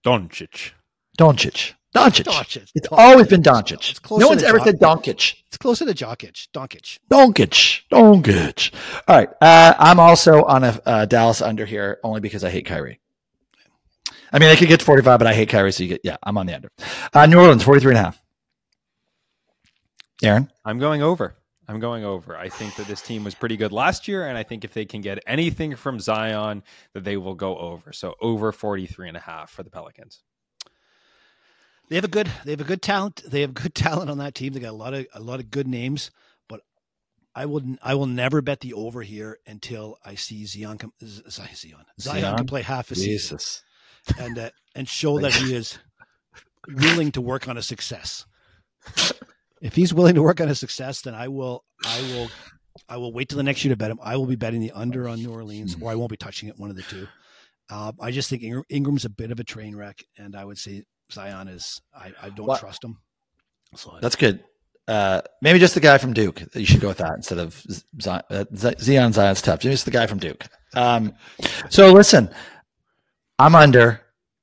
Dončić. Dončić. Dončić. Dončić. It's Dončić. Always been Dončić. No one's ever Jokic. Said Dončić. It's closer to Jokic. Dončić. Dončić. Dončić. All right. Uh, I'm also on a uh, Dallas under here only because I hate Kyrie. I mean, I could get to forty-five, but I hate Kyrie. So you get, yeah, I'm on the under. Uh, New Orleans, forty-three and a half. Aaron? I'm going over. I'm going over. I think that this team was pretty good last year, and I think if they can get anything from Zion, that they will go over. So over forty-three and a half for the Pelicans. They have a good, they have a good talent. They have good talent on that team. They got a lot of, a lot of good names, but I will I will never bet the over here until I see Zion Zion Zion can play half a season and uh, and show that he is willing to work on a success. If he's willing to work on a success, then I will I will I will wait till the next year to bet him. I will be betting the under on New Orleans, or I won't be touching it. One of the two. Uh, I just think Ingram, Ingram's a bit of a train wreck, and I would say Zion is. I, I don't well, trust him. So that's good. Uh, maybe just the guy from Duke. You should go with that instead of Zion. Uh, Zion Zion's tough. Just the guy from Duke. Um, so listen, I'm under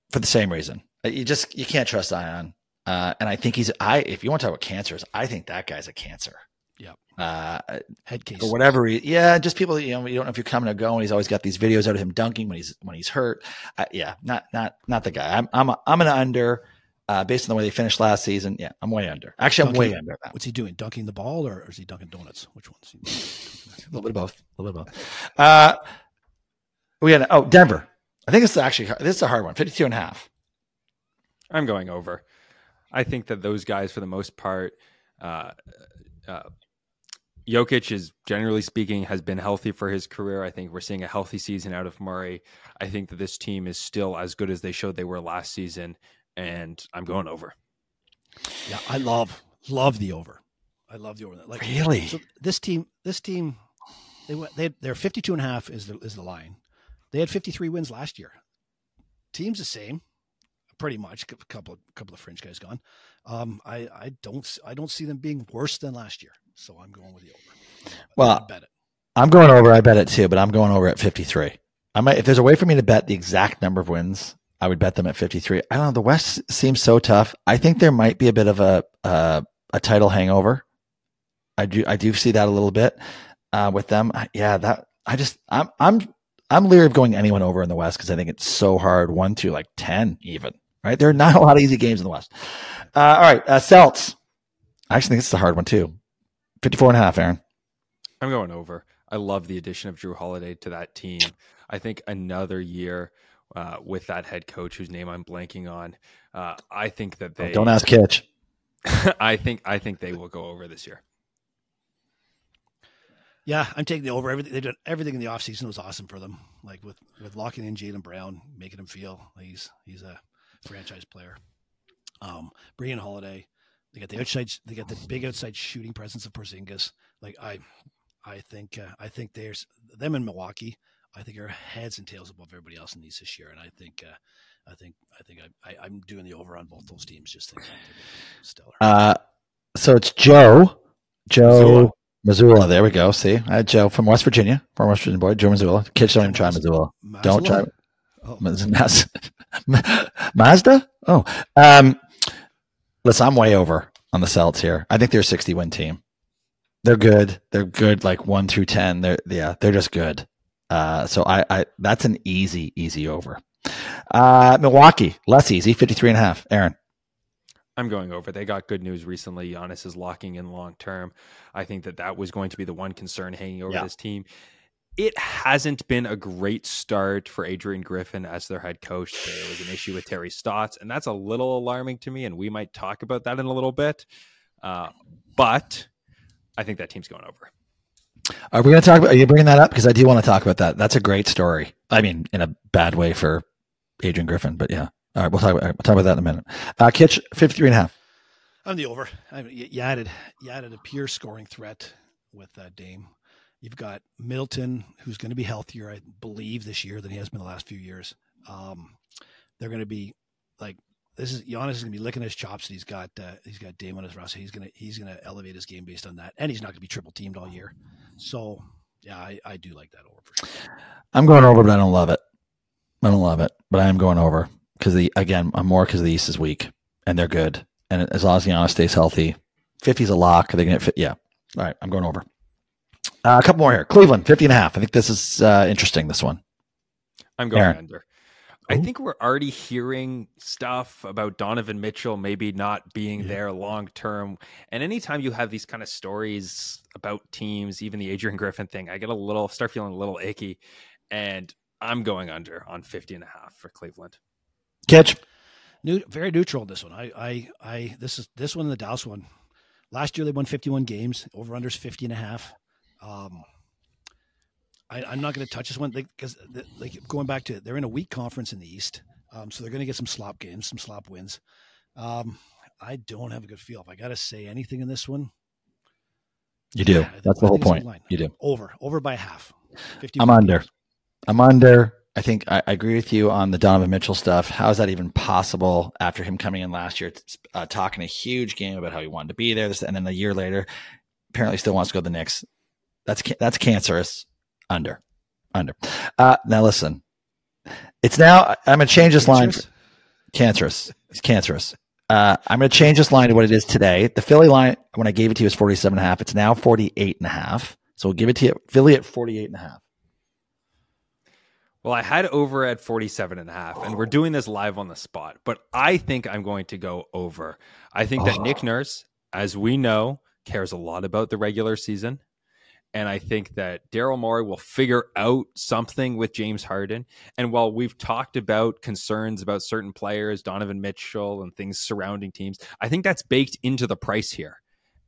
for the same reason. You just you can't trust Zion, uh, and I think he's. I if you want to talk about cancers, I think that guy's a cancer. Yeah. Uh, head case or whatever. He, yeah. Just people, you know, you don't know if you're coming or going. He's always got these videos out of him dunking when he's, when he's hurt. Uh, yeah. Not, not, not the guy. I'm, I'm, a, I'm an under, uh, based on the way they finished last season. Yeah. I'm way under. Actually, dunking, I'm way under. What's he doing? Dunking the ball or is he dunking donuts? Which one's he doing? A little bit of both. A little bit of both. Uh, we had, oh, Denver. I think this is actually, this is a hard one. fifty-two and a half. I'm going over. I think that those guys, for the most part, uh, uh, Jokic is, generally speaking, has been healthy for his career. I think we're seeing a healthy season out of Murray. I think that this team is still as good as they showed they were last season, and I'm going over. Yeah, I love love the over. I love the over. Like, really, so this team, this team, they went. They they're fifty-two and a half is the is the line. They had fifty-three wins last year. Team's the same, pretty much. A couple of couple of fringe guys gone. Um, I I don't I don't see them being worse than last year. So I'm going with the over. Well, I bet it. I'm going over. I bet it too, but I'm going over at fifty-three. I might, if there's a way for me to bet the exact number of wins, I would bet them at fifty-three. I don't know. The West seems so tough. I think there might be a bit of a uh, a title hangover. I do I do see that a little bit uh, with them. I, yeah, that I just I'm I'm I'm leery of going anyone over in the West because I think it's so hard. One through like ten even. Right? There are not a lot of easy games in the West. Uh, all right, uh, Celts. I actually think this is a hard one too. fifty-four and a half, Aaron. I'm going over. I love the addition of Drew Holiday to that team. I think another year uh, with that head coach whose name I'm blanking on. Uh, I think that they oh, don't ask Kitch. I think I think they will go over this year. Yeah, I'm taking the over. Everything they've done, everything in the offseason was awesome for them. Like with with locking in Jaylen Brown, making him feel like he's he's a franchise player. Um, Brian Holiday. They got the outside. They got the big outside shooting presence of Porzingis. Like I, I think uh, I think there's them in Milwaukee. I think are heads and tails above everybody else in the East this year. And I think uh, I think I think I, I I'm doing the over on both those teams. Just think stellar. Uh, so it's Joe Joe Mazzulla. There we go. See, I had Joe from West Virginia, from West Virginia boy, Joe Mazzulla. Kids don't even try Mazzulla. Mazzulla. Don't try. Oh. Maz- Mazda. Oh. Um, Listen, I'm way over on the Celtics here. I think they're a sixty-win team. They're good. They're good, like one through ten. They're yeah, they're just good. Uh, so I, I, that's an easy, easy over. Uh, Milwaukee, less easy, fifty-three and a half. Aaron, I'm going over. They got good news recently. Giannis is locking in long term. I think that that was going to be the one concern hanging over yeah. this team. It hasn't been a great start for Adrian Griffin as their head coach. There was an issue with Terry Stotts, and that's a little alarming to me, and we might talk about that in a little bit. Uh, but I think that team's going over. Are we going to talk about, are you bringing that up? Because I do want to talk about that. That's a great story. I mean, in a bad way for Adrian Griffin, but yeah. All right, we'll talk about, we'll talk about that in a minute. Uh, Kitch, fifty-three and a half. I'm the over. I mean, you added, you added a pure scoring threat with uh, Dame. You've got Middleton, who's going to be healthier, I believe, this year than he has been the last few years. Um, they're going to be like this is Giannis is going to be licking his chops. And he's got uh, he's got Dame on his roster. He's going to he's going to elevate his game based on that, and he's not going to be triple teamed all year. So yeah, I, I do like that over for sure. I'm going over, but I don't love it. I don't love it, but I am going over because the again I'm more because the East is weak and they're good, and as long as Giannis stays healthy, fifty's a lock. They're going to yeah. All right, I'm going over. Uh, a couple more here. Cleveland, fifty and a half. I think this is uh, interesting, this one. I'm going Aaron. under. Ooh. I think we're already hearing stuff about Donovan Mitchell maybe not being yeah. there long term. And anytime you have these kind of stories about teams, even the Adrian Griffin thing, I get a little, start feeling a little icky. And I'm going under on fifty and a half for Cleveland. Catch. New, very neutral this one. I, I, I, this is this one and the Dallas one. Last year they won fifty-one games. Over-under's fifty and a half. Um, I, I'm not going to touch this one because, like, going back to it, they're in a weak conference in the East, um, so they're going to get some slop games, some slop wins. Um, I don't have a good feel. If I got to say anything in this one, you do. Yeah, That's the whole point. You do over, over by half. I'm under. Games. I'm under. I think I, I agree with you on the Donovan Mitchell stuff. How is that even possible after him coming in last year, uh, talking a huge game about how he wanted to be there, this, and then a year later, apparently still wants to go to the Knicks. That's that's cancerous. Under, under. Uh, now listen, it's now. I'm gonna change this line. For, cancerous. It's cancerous. Uh, I'm gonna change this line to what it is today. The Philly line when I gave it to you was forty-seven and a half. It's now forty-eight and a half. So we'll give it to you, Philly at forty-eight and a half. Well, I had over at forty-seven and a half, and we're doing this live on the spot, but I think I'm going to go over. I think that oh. Nick Nurse, as we know, cares a lot about the regular season. And I think that Daryl Morey will figure out something with James Harden. And while we've talked about concerns about certain players, Donovan Mitchell and things surrounding teams, I think that's baked into the price here.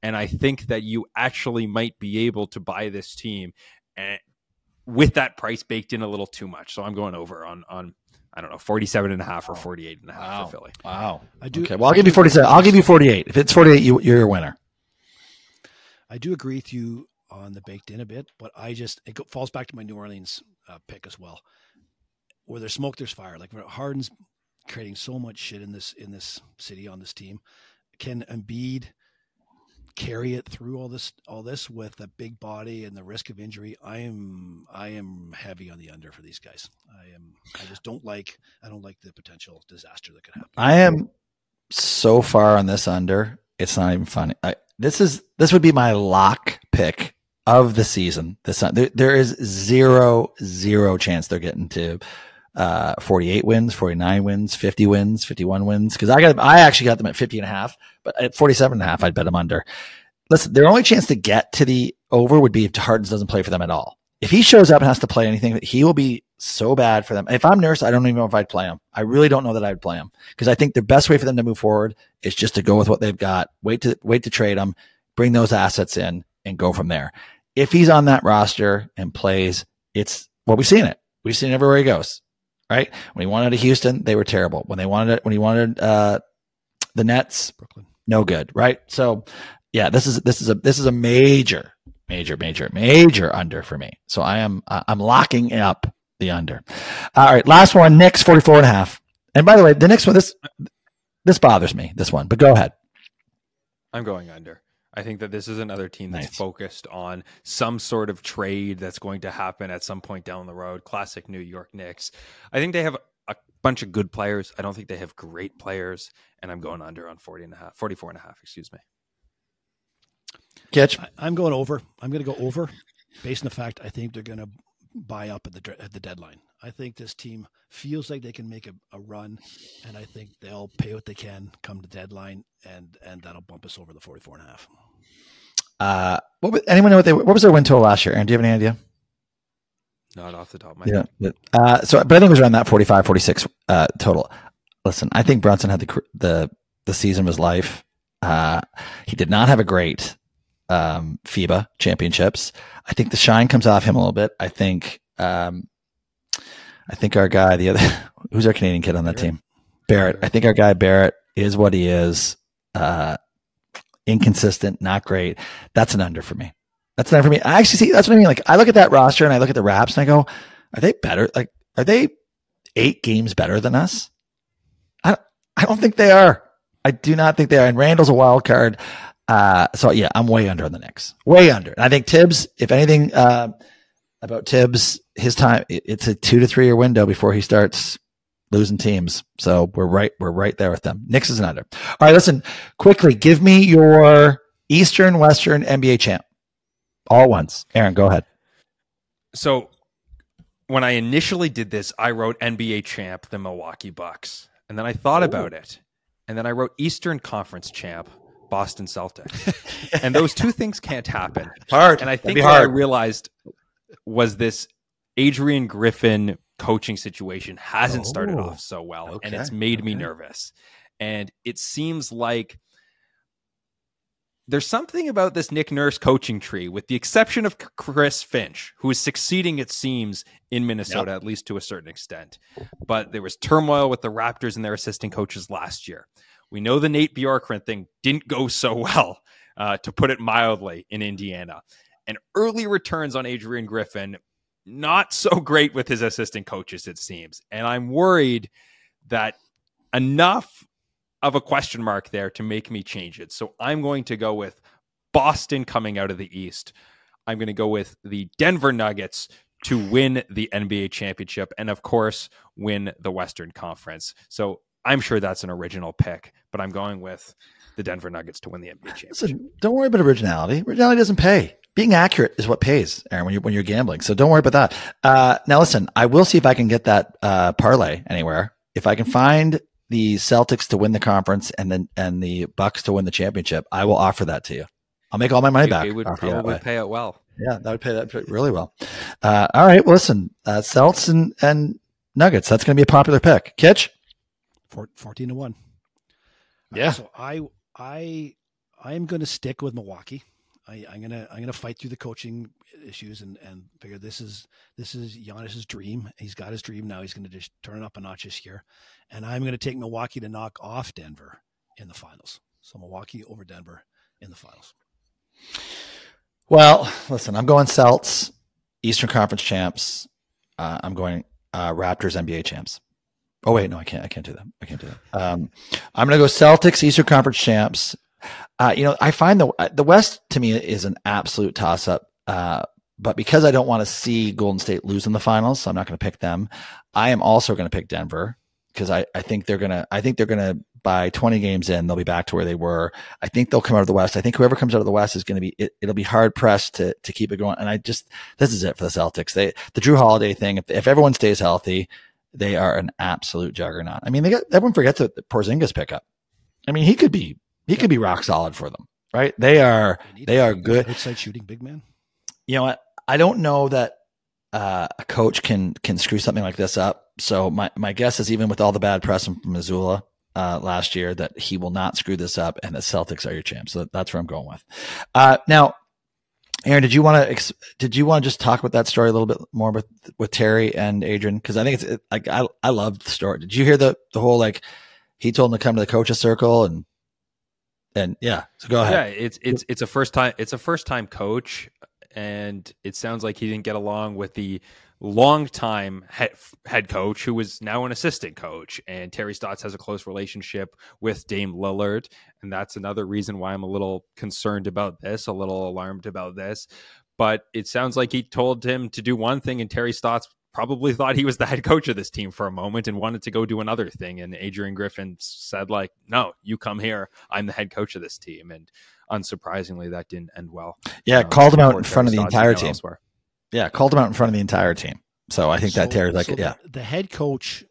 And I think that you actually might be able to buy this team and with that price baked in a little too much. So I'm going over on, on I don't know, forty-seven and a half or forty-eight and a half wow. for Philly. Wow. I do. Okay. Well, I'll give you forty-seven. I'll give you forty-eight. If it's forty-eight, you, you're a winner. I do agree with you on the baked in a bit, but I just, it falls back to my New Orleans uh, pick as well. Where there's smoke, there's fire. Like Harden's creating so much shit in this, in this city on this team. Can Embiid carry it through all this, all this with a big body and the risk of injury? I am, I am heavy on the under for these guys. I am, I just don't like, I don't like the potential disaster that could happen. I am so far on this under. It's not even funny. I, this is, this would be my lock pick of the season. This there, there is zero, zero chance they're getting to uh, forty-eight wins, forty-nine wins, fifty wins, fifty-one wins. Cause I got, I actually got them at fifty and a half, but at forty-seven and a half, I'd bet them under. Listen, their only chance to get to the over would be if Harden doesn't play for them at all. If he shows up and has to play anything, he will be so bad for them. If I'm Nurse, I don't even know if I'd play him. I really don't know that I'd play him because I think the best way for them to move forward is just to go with what they've got, wait to wait to trade them, bring those assets in and go from there. If he's on that roster and plays, it's, well, we've seen it. We've seen it everywhere he goes, right? When he wanted to Houston, they were terrible. When they wanted it, when he wanted uh, the Nets, Brooklyn, no good, right? So yeah, this is this is a this is a major. Major, major, major under for me. So I am, uh, I'm locking up the under. All right. Last one, Knicks forty-four and a half. And by the way, the next one, this, this bothers me, this one, but go ahead. I'm going under. I think that this is another team that's nice. Focused on some sort of trade that's going to happen at some point down the road. Classic New York Knicks. I think they have a bunch of good players. I don't think they have great players. And I'm going under on forty and a half, forty-four and a half, excuse me. Catch. I, I'm going over. I'm going to go over based on the fact I think they're going to buy up at the at the deadline. I think this team feels like they can make a, a run, and I think they'll pay what they can come to deadline, and and that'll bump us over the forty-four and a half. Uh, what, anyone know what they, what was their win total last year? Aaron, do you have any idea? Not off the top of my head. Yeah. Uh, so, but I think it was around that forty-five, forty-six uh, total. Listen, I think Brunson had the the the season of his life. Uh, he did not have a great um, FIBA championships. I think the shine comes off him a little bit. I think, um, I think our guy, the other, who's our Canadian kid on that Barrett. team? Barrett. I think our guy Barrett is what he is. Uh, inconsistent, not great. That's an under for me. That's an under for me. I actually see, that's what I mean. Like I look at that roster and I look at the Raps and I go, are they better? Like, are they eight games better than us? I don't, I don't think they are. I do not think they are. And Randall's a wild card. Uh, so, yeah, I'm way under on the Knicks. Way under. And I think Tibbs, if anything uh, about Tibbs, his time, it, it's a two to three year window before he starts losing teams. So we're right we're right there with them. Knicks is an under. All right, listen, quickly, give me your Eastern, Western N B A champ. All once. Aaron, go ahead. So when I initially did this, I wrote N B A champ, the Milwaukee Bucks. And then I thought Ooh. about it. And then I wrote Eastern Conference champ, Boston Celtics. And those two things can't happen. Hard. And I think what hard. I realized was this Adrian Griffin coaching situation hasn't oh, started off so well. Okay, and it's made okay. me nervous. And it seems like there's something about this Nick Nurse coaching tree, with the exception of Chris Finch, who is succeeding, it seems, in Minnesota, yep. at least to a certain extent. But there was turmoil with the Raptors and their assistant coaches last year. We know the Nate Bjorkgren thing didn't go so well, uh, to put it mildly, in Indiana. And early returns on Adrian Griffin, not so great with his assistant coaches, it seems. And I'm worried that enough of a question mark there to make me change it. So I'm going to go with Boston coming out of the East. I'm going to go with the Denver Nuggets to win the N B A championship and, of course, win the Western Conference. So I'm sure that's an original pick, but I'm going with the Denver Nuggets to win the N B A championship. Listen, don't worry about originality. Originality doesn't pay. Being accurate is what pays, Aaron, when you're, when you're gambling. So don't worry about that. Uh, now, listen, I will see if I can get that uh, parlay anywhere. If I can find the Celtics to win the conference and then and the Bucks to win the championship, I will offer that to you. I'll make all my money it, back. It would probably pay it well. Yeah, that would pay that really well. Uh, all right, well, listen, uh, Celts and, and Nuggets, that's going to be a popular pick. Kitch? fourteen to one Yeah. Right, so I I I am going to stick with Milwaukee. I, I'm gonna I'm gonna fight through the coaching issues and, and figure this is this is Giannis's dream. He's got his dream now. He's gonna just turn it up a notch this year, and I'm gonna take Milwaukee to knock off Denver in the finals. So Milwaukee over Denver in the finals. Well, listen, I'm going Celts, Eastern Conference champs. Uh, I'm going uh, Raptors, N B A champs. Oh wait, no, I can't. I can't do that. I can't do that. Um, I'm gonna go Celtics, Eastern Conference champs. Uh, you know, I find the the West to me is an absolute toss up. Uh, but because I don't want to see Golden State lose in the finals, so I'm not going to pick them. I am also going to pick Denver because I, I think they're going to I think they're going to by twenty games in they'll be back to where they were. I think they'll come out of the West. I think whoever comes out of the West is going to be it, it'll be hard pressed to to keep it going. And I just this is it for the Celtics. They the Drew Holiday thing. If, if everyone stays healthy, they are an absolute juggernaut. I mean, they got everyone forgets the Porzingis pickup. I mean, he could be. He could be rock solid for them, right? They are, they are good. Outside shooting, big man. You know what? I don't know that uh, a coach can can screw something like this up. So my, my guess is even with all the bad press from Mazzulla uh, last year that he will not screw this up and the Celtics are your champs. So that's where I'm going with. Uh, now, Aaron, did you want to ex- did you want to just talk about that story a little bit more with with Terry and Adrian? Because I think it's it, like I I love the story. Did you hear the the whole like he told him to come to the coach's circle and. And yeah, so go ahead. Yeah, it's it's it's a first time it's a first time coach, and it sounds like he didn't get along with the longtime head, head coach, who is now an assistant coach. And Terry Stotts has a close relationship with Dame Lillard, and that's another reason why I'm a little concerned about this, a little alarmed about this. But it sounds like he told him to do one thing, and Terry Stotts probably thought he was the head coach of this team for a moment and wanted to go do another thing. And Adrian Griffin said, like, no, you come here. I'm the head coach of this team. And unsurprisingly, that didn't end well. Yeah. Um, called him out in front of the entire team. Elsewhere. Yeah. Called him out in front of the entire team. So I think so, that Terry's like, so yeah. The, the head coach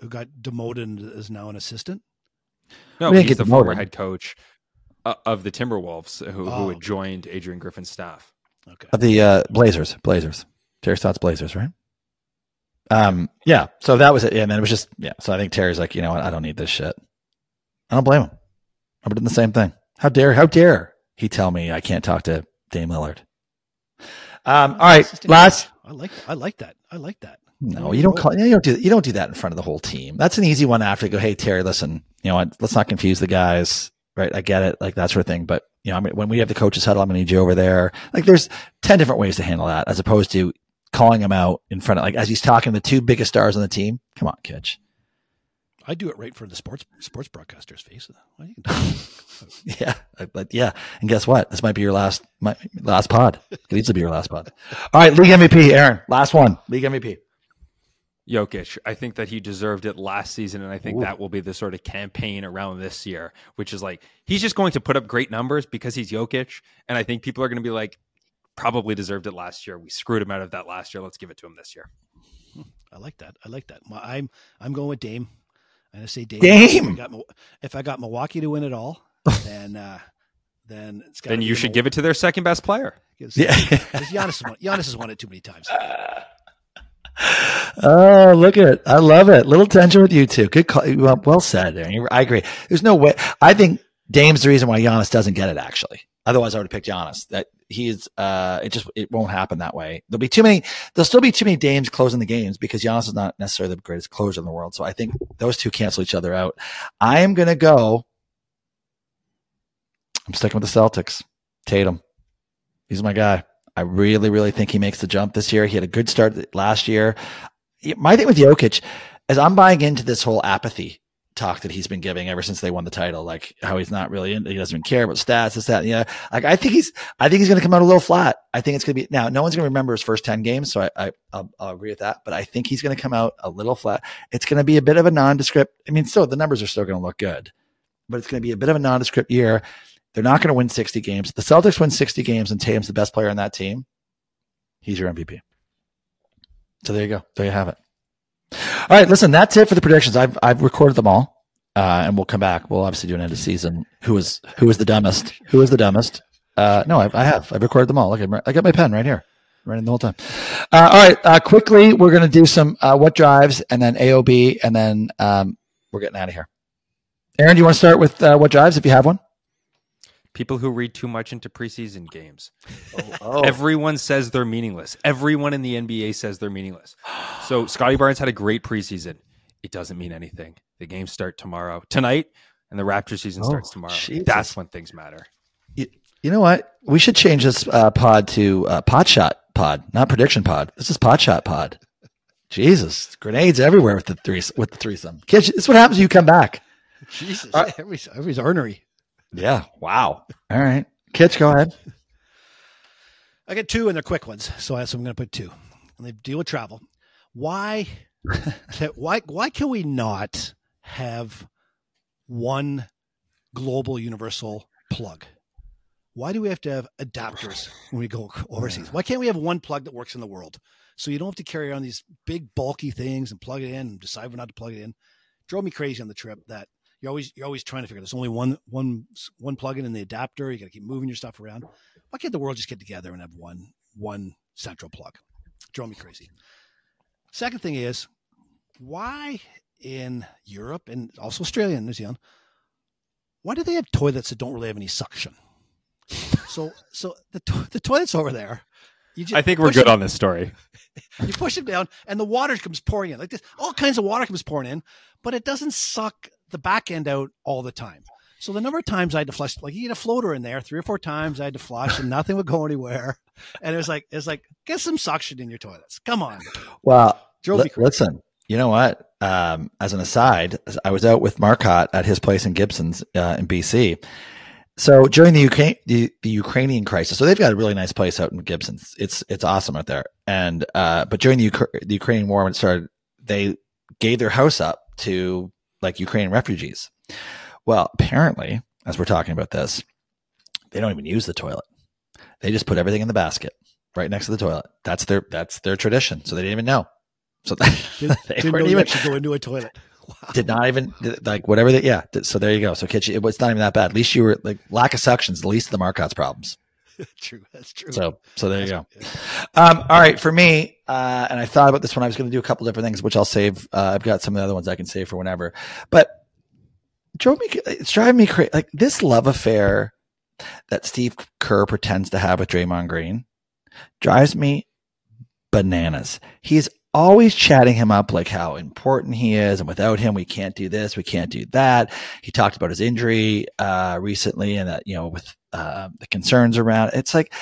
who got demoted and is now an assistant. No, he's get the demoted. Former head coach uh, of the Timberwolves who, oh. who had joined Adrian Griffin's staff. Okay. Of the uh, Blazers, Blazers, Terry Stotts Blazers, right? Um, yeah, so that was it. Yeah, and then it was just, yeah. So I think Terry's like, you know what? I don't need this shit. I don't blame him. I'm doing the same thing. How dare, how dare he tell me I can't talk to Dame Lillard? Um, all right. Last. I like, I like that. I like that. No, you don't call, you don't do, you don't do that in front of the whole team. That's an easy one after you go, hey, Terry, listen, you know what? Let's not confuse the guys. Right. I get it. Like that sort of thing. But, you know, I mean, when we have the coaches huddle, I'm going to need you over there. Like there's ten different ways to handle that as opposed to calling him out in front of, like, as he's talking to the two biggest stars on the team. Come on, Kitch. I do it right for the sports sports broadcaster's face. What are you doing? Yeah, but yeah, and guess what? This might be your last my, last pod. It needs to be your last pod. All right, League M V P, Aaron. Last one, League M V P. Jokic, I think that he deserved it last season, and I think Ooh. that will be the sort of campaign around this year, which is like he's just going to put up great numbers because he's Jokic, and I think people are going to be like, probably deserved it last year. We screwed him out of that last year. Let's give it to him this year. I like that. I like that. I'm I'm going with Dame. I'm going to say Dame. Dame. If I got, if I got Milwaukee to win it all, then uh, then it's got. Then you should Milwaukee. Give it to their second best player. Yeah, because Giannis, won, Giannis has won it too many times. Uh, oh, look at it! I love it. Little tension with you two. Good call. Well said, Aaron. I agree. There's no way. I think Dame's the reason why Giannis doesn't get it, actually. Otherwise, I would have picked Giannis. That he is, uh, it just, it won't happen that way. There'll be too many, there'll still be too many Dames closing the games because Giannis is not necessarily the greatest closer in the world. So I think those two cancel each other out. I am going to go. I'm sticking with the Celtics. Tatum. He's my guy. I really, really think he makes the jump this year. He had a good start last year. My thing with Jokic is I'm buying into this whole apathy talk that he's been giving ever since they won the title, like how he's not really in, he doesn't even care about stats, this, that, yeah. Like I think he's, I think he's going to come out a little flat. I think it's going to be now. No one's going to remember his first ten games, so I, I I'll, I'll agree with that. But I think he's going to come out a little flat. It's going to be a bit of a nondescript. I mean, still the numbers are still going to look good, but it's going to be a bit of a nondescript year. They're not going to win sixty games. The Celtics win sixty games, and Tatum's the best player on that team. He's your M V P. So there you go. There you have it. All right, listen, that's it for the predictions. I've I've recorded them all, uh, and we'll come back. We'll obviously do an end of season. Who is who is the dumbest? Who is the dumbest? Uh, no, I, I have. I've recorded them all. Look, I got my pen right here, writing the whole time. Uh, all right, uh, quickly, we're going to do some uh, what drives, and then A O B, and then um, we're getting out of here. Aaron, do you want to start with uh, what drives if you have one? People who read too much into preseason games. Oh, oh. Everyone says they're meaningless. Everyone in the N B A says they're meaningless. So Scottie Barnes had a great preseason. It doesn't mean anything. The games start tomorrow, tonight, and the Raptors season oh, starts tomorrow. Jesus. That's when things matter. You, you know what? We should change this uh, pod to uh, Pot Shot Pod, not Prediction Pod. This is Pot Shot Pod. Jesus, grenades everywhere with the three with the threesome. Kids, this is what happens when you come back. Jesus, uh, everybody's, everybody's ornery. Yeah. Wow. All right. Kitch, go ahead. I got two and they're quick ones. So I'm going to put two and they deal with travel. Why, why, why can we not have one global universal plug? Why do we have to have adapters when we go overseas? Why can't we have one plug that works in the world? So you don't have to carry on these big bulky things and plug it in and decide when not to plug it in. Drove me crazy on the trip that, You're always you're always trying to figure. There's only one one one plug-in in the adapter. You got to keep moving your stuff around. Why can't the world just get together and have one one central plug? Drove me crazy. Second thing is, why in Europe and also Australia and New Zealand, why do they have toilets that don't really have any suction? So so the to- the toilets over there. You just I think we're good them. on this story. You push them down, and the water comes pouring in like this. All kinds of water comes pouring in, but it doesn't suck the back end out all the time. So the number of times I had to flush, like you get a floater in there three or four times I had to flush and nothing would go anywhere. And it was like, it's like, get some suction in your toilets. Come on. Well, l- listen, you know what? Um, as an aside, I was out with Marcotte at his place in Gibson's uh, in B C. So during the Ukraine, the, the Ukrainian crisis, so they've got a really nice place out in Gibson's. It's, it's awesome out there. And, uh, but during the, Ukra- the Ukrainian war when it started, they gave their house up to like Ukrainian refugees. Well, apparently, as we're talking about this, they don't even use the toilet. They just put everything in the basket right next to the toilet. That's their that's their tradition. So they didn't even know. So didn't, they didn't weren't know even go into a toilet. Wow. Did not even like whatever. That yeah. So there you go. So Kitch, it was not even that bad. At least you were like lack of suction's the least of the Marcotte's problems. True. That's true. So so there you go. Um, all right. For me, uh, and I thought about this when I was going to do a couple different things, which I'll save. Uh, I've got some of the other ones I can save for whenever. But drove me, it's driving me crazy. Like this love affair that Steve Kerr pretends to have with Draymond Green drives me bananas. He's always chatting him up like how important he is. And without him, we can't do this. We can't do that. He talked about his injury uh, recently and that, you know, with uh, the concerns around it. It's like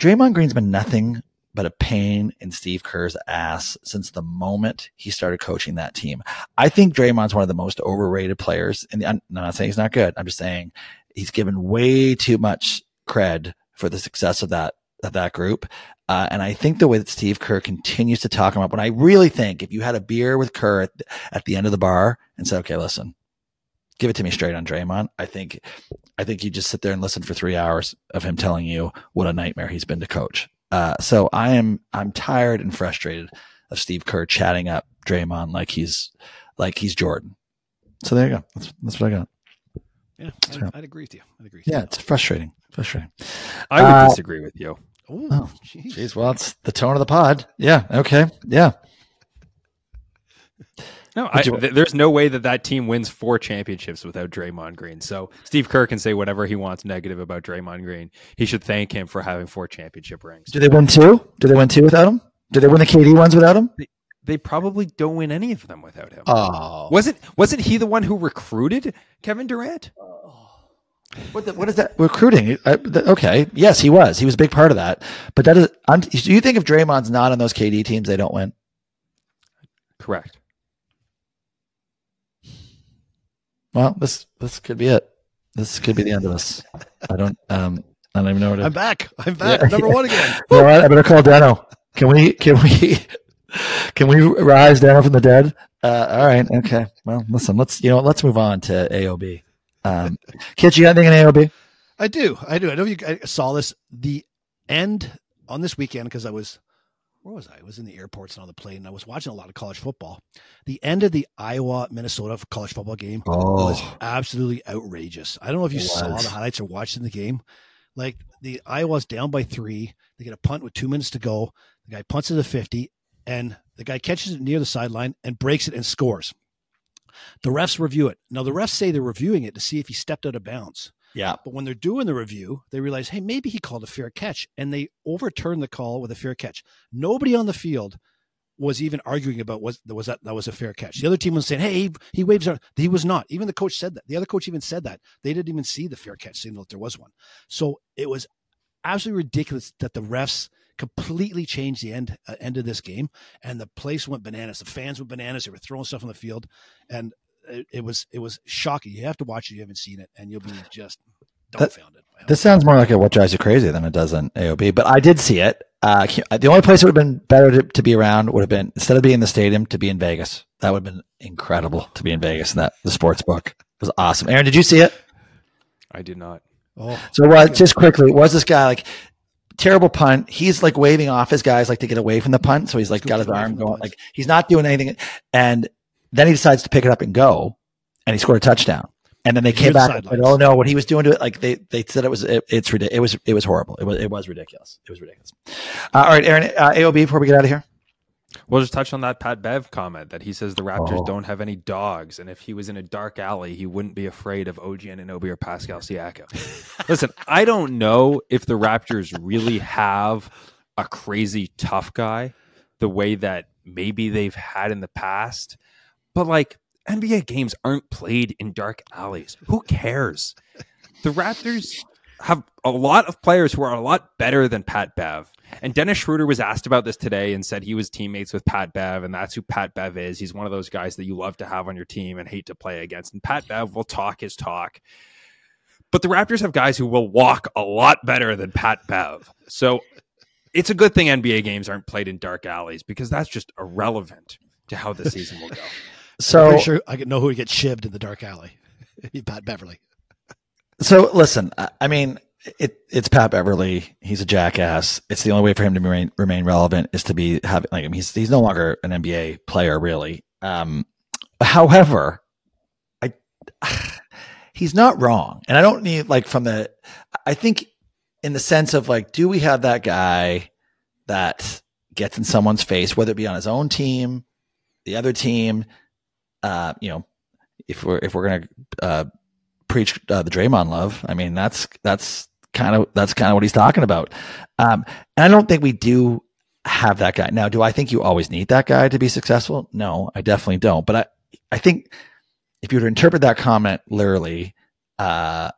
Draymond Green's been nothing but a pain in Steve Kerr's ass since the moment he started coaching that team. I think Draymond's one of the most overrated players. And I'm not saying he's not good. I'm just saying he's given way too much cred for the success of that, of that group. Uh, and I think the way that Steve Kerr continues to talk him up, when I really think if you had a beer with Kerr at the, at the end of the bar and said, okay, listen, give it to me straight on Draymond. I think, I think you just sit there and listen for three hours of him telling you what a nightmare he's been to coach. Uh, so I am, I'm tired and frustrated of Steve Kerr chatting up Draymond like he's, like he's Jordan. So there you go. That's, that's what I got. Yeah. I'd, I'd agree with you. I'd agree with yeah. You. It's frustrating. Frustrating. I would uh, disagree with you. Ooh, oh, geez. geez. Well, it's the tone of the pod. Yeah. Okay. Yeah. No, I, th- there's no way that that team wins four championships without Draymond Green. So Steve Kerr can say whatever he wants negative about Draymond Green. He should thank him for having four championship rings. Do they win two? Do they win two without him? Do they win the K D ones without him? They, they probably don't win any of them without him. Oh, wasn't wasn't he the one who recruited Kevin Durant? Oh. What the, what is that recruiting? I, the, okay, yes, he was. He was a big part of that. But that is. I'm, do you think if Draymond's not on those K D teams, they don't win? Correct. Well, this this could be it. This could be the end of this. I don't um I don't even know what it is. I'm back. I'm back. Yeah. Number one again. You know what? I better call Dano. Can we can we can we rise Dano from the dead? Uh, all right. Okay. Well, listen, let's you know let's move on to A O B. Um Kitch, you got anything in A O B? I do. I do. I know you I saw this the end on this weekend because I was Where was I? I was in the airports and on the plane, and I was watching a lot of college football. The end of the Iowa-Minnesota college football game oh. was absolutely outrageous. I don't know if you it saw was. the highlights or watched in the game. Like, the Iowa's down by three. They get a punt with two minutes to go. The guy punts it to the fifty, and the guy catches it near the sideline and breaks it and scores. The refs review it. Now, the refs say they're reviewing it to see if he stepped out of bounds. Yeah. But when they're doing the review, they realize, hey, maybe he called a fair catch, and they overturn the call with a fair catch. Nobody on the field was even arguing about was, was that that was a fair catch. The other team was saying, hey, he, he waves out. He was not. Even the coach said that. The other coach even said that. They didn't even see the fair catch signal if there was one. So it was absolutely ridiculous that the refs completely changed the end uh, end of this game, and the place went bananas. The fans went bananas. They were throwing stuff on the field, and it was it was shocking. You have to watch it. You haven't seen it, and you'll be just dumbfounded. That, this sounds more like a what drives you crazy than it does an A O B. But I did see it. Uh, the only place it would have been better to, to be around would have been instead of being in the stadium to be in Vegas. That would have been incredible to be in Vegas. And that the sports book was awesome. Aaron, did you see it? I did not. Oh, so uh, just quickly, was this guy like terrible punt? He's like waving off his guys like to get away from the punt, so he's like got his arm going. Like he's not doing anything, and then he decides to pick it up and go, and he scored a touchdown. And then they came back and said, "Oh no, what he was doing to it!" Like they, they said it was it, it's it was it was horrible. It was it was ridiculous. It was ridiculous. Uh, all right, Aaron, uh, A O B. Before we get out of here, we'll just touch on that Pat Bev comment that he says the Raptors oh. don't have any dogs, and if he was in a dark alley, he wouldn't be afraid of O G Anunoby or Pascal Siakam. Listen, I don't know if the Raptors really have a crazy tough guy the way that maybe they've had in the past. But like N B A games aren't played in dark alleys. Who cares? The Raptors have a lot of players who are a lot better than Pat Bev. And Dennis Schroeder was asked about this today and said he was teammates with Pat Bev, and that's who Pat Bev is. He's one of those guys that you love to have on your team and hate to play against. And Pat Bev will talk his talk. But the Raptors have guys who will walk a lot better than Pat Bev. So it's a good thing N B A games aren't played in dark alleys because that's just irrelevant to how the season will go. So I'm sure I can know who would get shivved in the dark alley. Pat Beverley. So listen, I mean, it, it's Pat Beverley. He's a jackass. It's the only way for him to remain, remain relevant is to be having like him. He's, he's no longer an N B A player really. Um, however, I, he's not wrong. And I don't need like from the, I think in the sense of like, do we have that guy that gets in someone's face, whether it be on his own team, the other team, Uh, you know, if we're if we're gonna uh, preach uh, the Draymond love, I mean that's that's kind of that's kind of what he's talking about. Um, and I don't think we do have that guy now. Do I think you always need that guy to be successful? No, I definitely don't. But I I think if you were to interpret that comment literally, uh,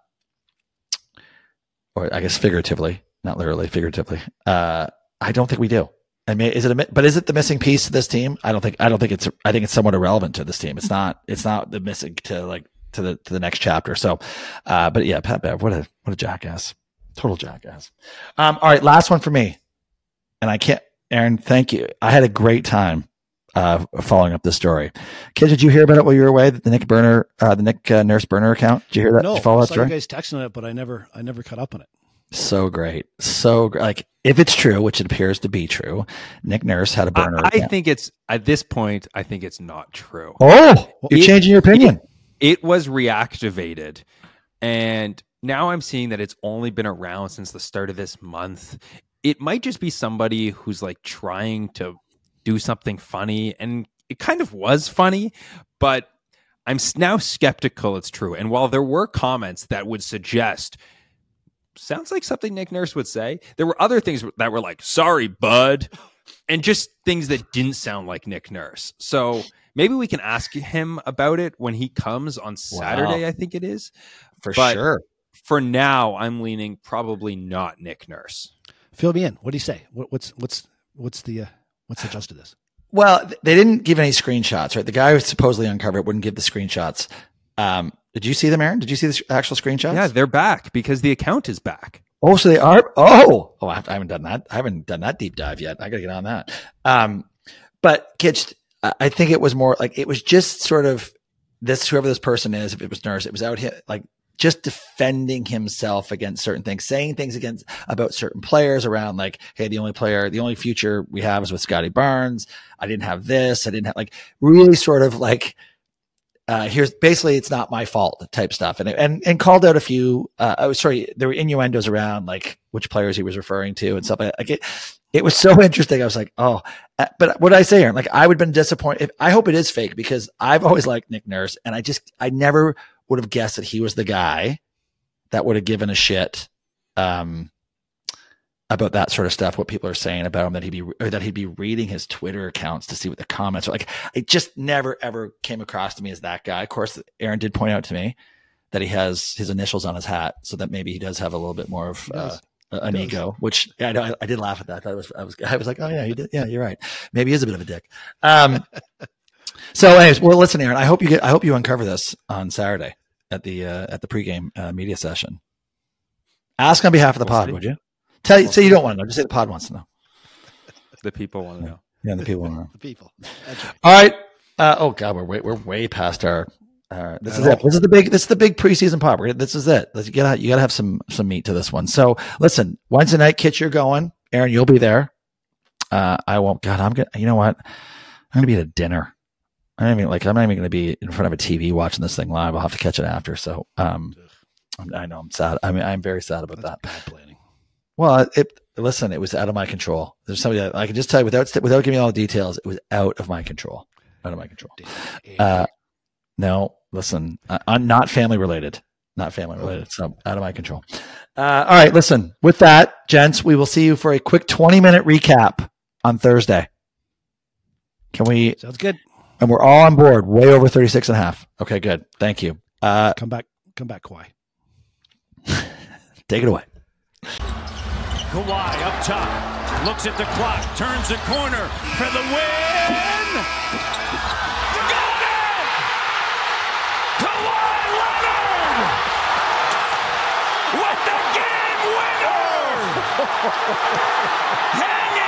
or I guess figuratively, not literally, figuratively, uh, I don't think we do. I mean, is it a, but is it the missing piece to this team? I don't think, I don't think it's, I think it's somewhat irrelevant to this team. It's not, it's not the missing to like, to the, to the next chapter. So, uh, but yeah, Pat Bev, what a, what a jackass, total jackass. Um, all right. Last one for me. And I can't, Aaron, thank you. I had a great time, uh, following up this story. Kid, did you hear about it while you were away? The Nick Burner, uh, the Nick uh, Nurse Burner account. Did you hear that? No, follow I saw you guys texting on it, but I never, I never caught up on it. So great. So like if it's true, which it appears to be true, Nick Nurse had a burner. I, I think it's at this point, I think it's not true. Oh, you're it, changing your opinion. It, it was reactivated. And now I'm seeing that it's only been around since the start of this month. It might just be somebody who's like trying to do something funny and it kind of was funny, but I'm now skeptical it's true. And while there were comments that would suggest, sounds like something Nick Nurse would say, there were other things that were like, sorry, bud, and just things that didn't sound like Nick Nurse. So maybe we can ask him about it when he comes on Saturday, wow. I think it is. For but sure. For now, I'm leaning probably not Nick Nurse. Fill me in. What do you say? What, what's what's what's the uh, what's the gist of this? Well, they didn't give any screenshots, right? The guy who supposedly uncovered it wouldn't give the screenshots. Um, did you see them, Aaron? Did you see the actual screenshots? Yeah, they're back because the account is back. Oh, so they are. Oh, oh, I haven't done that. I haven't done that deep dive yet. I got to get on that. Um, but Kitch, I think it was more like it was just sort of this. Whoever this person is, if it was Nurse, it was out here like just defending himself against certain things, saying things against about certain players around like, hey, the only player, the only future we have is with Scottie Barnes. I didn't have this. I didn't have like really sort of like, uh, here's basically it's not my fault type stuff. And, and, and called out a few, uh, oh, sorry, there were innuendos around like which players he was referring to and stuff like that. Like it, it was so interesting. I was like, oh, but what I say, Aaron, like I would have been disappointed. If, I hope it is fake because I've always liked Nick Nurse and I just, I never would have guessed that he was the guy that would have given a shit um, about that sort of stuff, what people are saying about him, that he'd be, or that he'd be reading his Twitter accounts to see what the comments are like. It just never, ever came across to me as that guy. Of course, Aaron did point out to me that he has his initials on his hat so that maybe he does have a little bit more of uh, an ego, which yeah, I know. I, I did laugh at that. I was, I was, I was like, oh yeah, you did. Yeah, you're right. Maybe he is a bit of a dick. Um, So, anyways, well, listen, Aaron. I hope you get. I hope you uncover this on Saturday at the uh, at the pregame uh, media session. Ask on behalf of the we'll pod, see. Would you? Tell you, say you don't want to know. Just say the pod wants to know. The people want to know. Yeah, the people want to know. The people. Right. All right. Uh, oh God, we're way, we're way past our. our this is it. This is the big. This is the big preseason pod. We're, this is it. Let's, you gotta you gotta have some some meat to this one. So, listen. Wednesday night, Kitch, you're going. Aaron, you'll be there. Uh, I won't. God, I'm gonna. You know what? I'm gonna be at a dinner. I mean, like, I'm not even going to be in front of a T V watching this thing live. I'll have to catch it after. So, um, I know I'm sad. I mean, I'm very sad about That's that. Bad planning. Well, it, listen, it was out of my control. There's somebody that I can just tell you without, without giving all the details. It was out of my control, out of my control. Uh, no, listen, I, I'm not family related, not family related. So out of my control. Uh, all right, listen, with that, gents, we will see you for a quick twenty minute recap on Thursday. Can we? Sounds good. And we're all on board, way over thirty-six and a half. Okay, good. Thank you. Uh, come back, come back, Kawhi. Take it away. Kawhi up top, looks at the clock, turns the corner for the win. You got it! Kawhi Leonard with the game winner!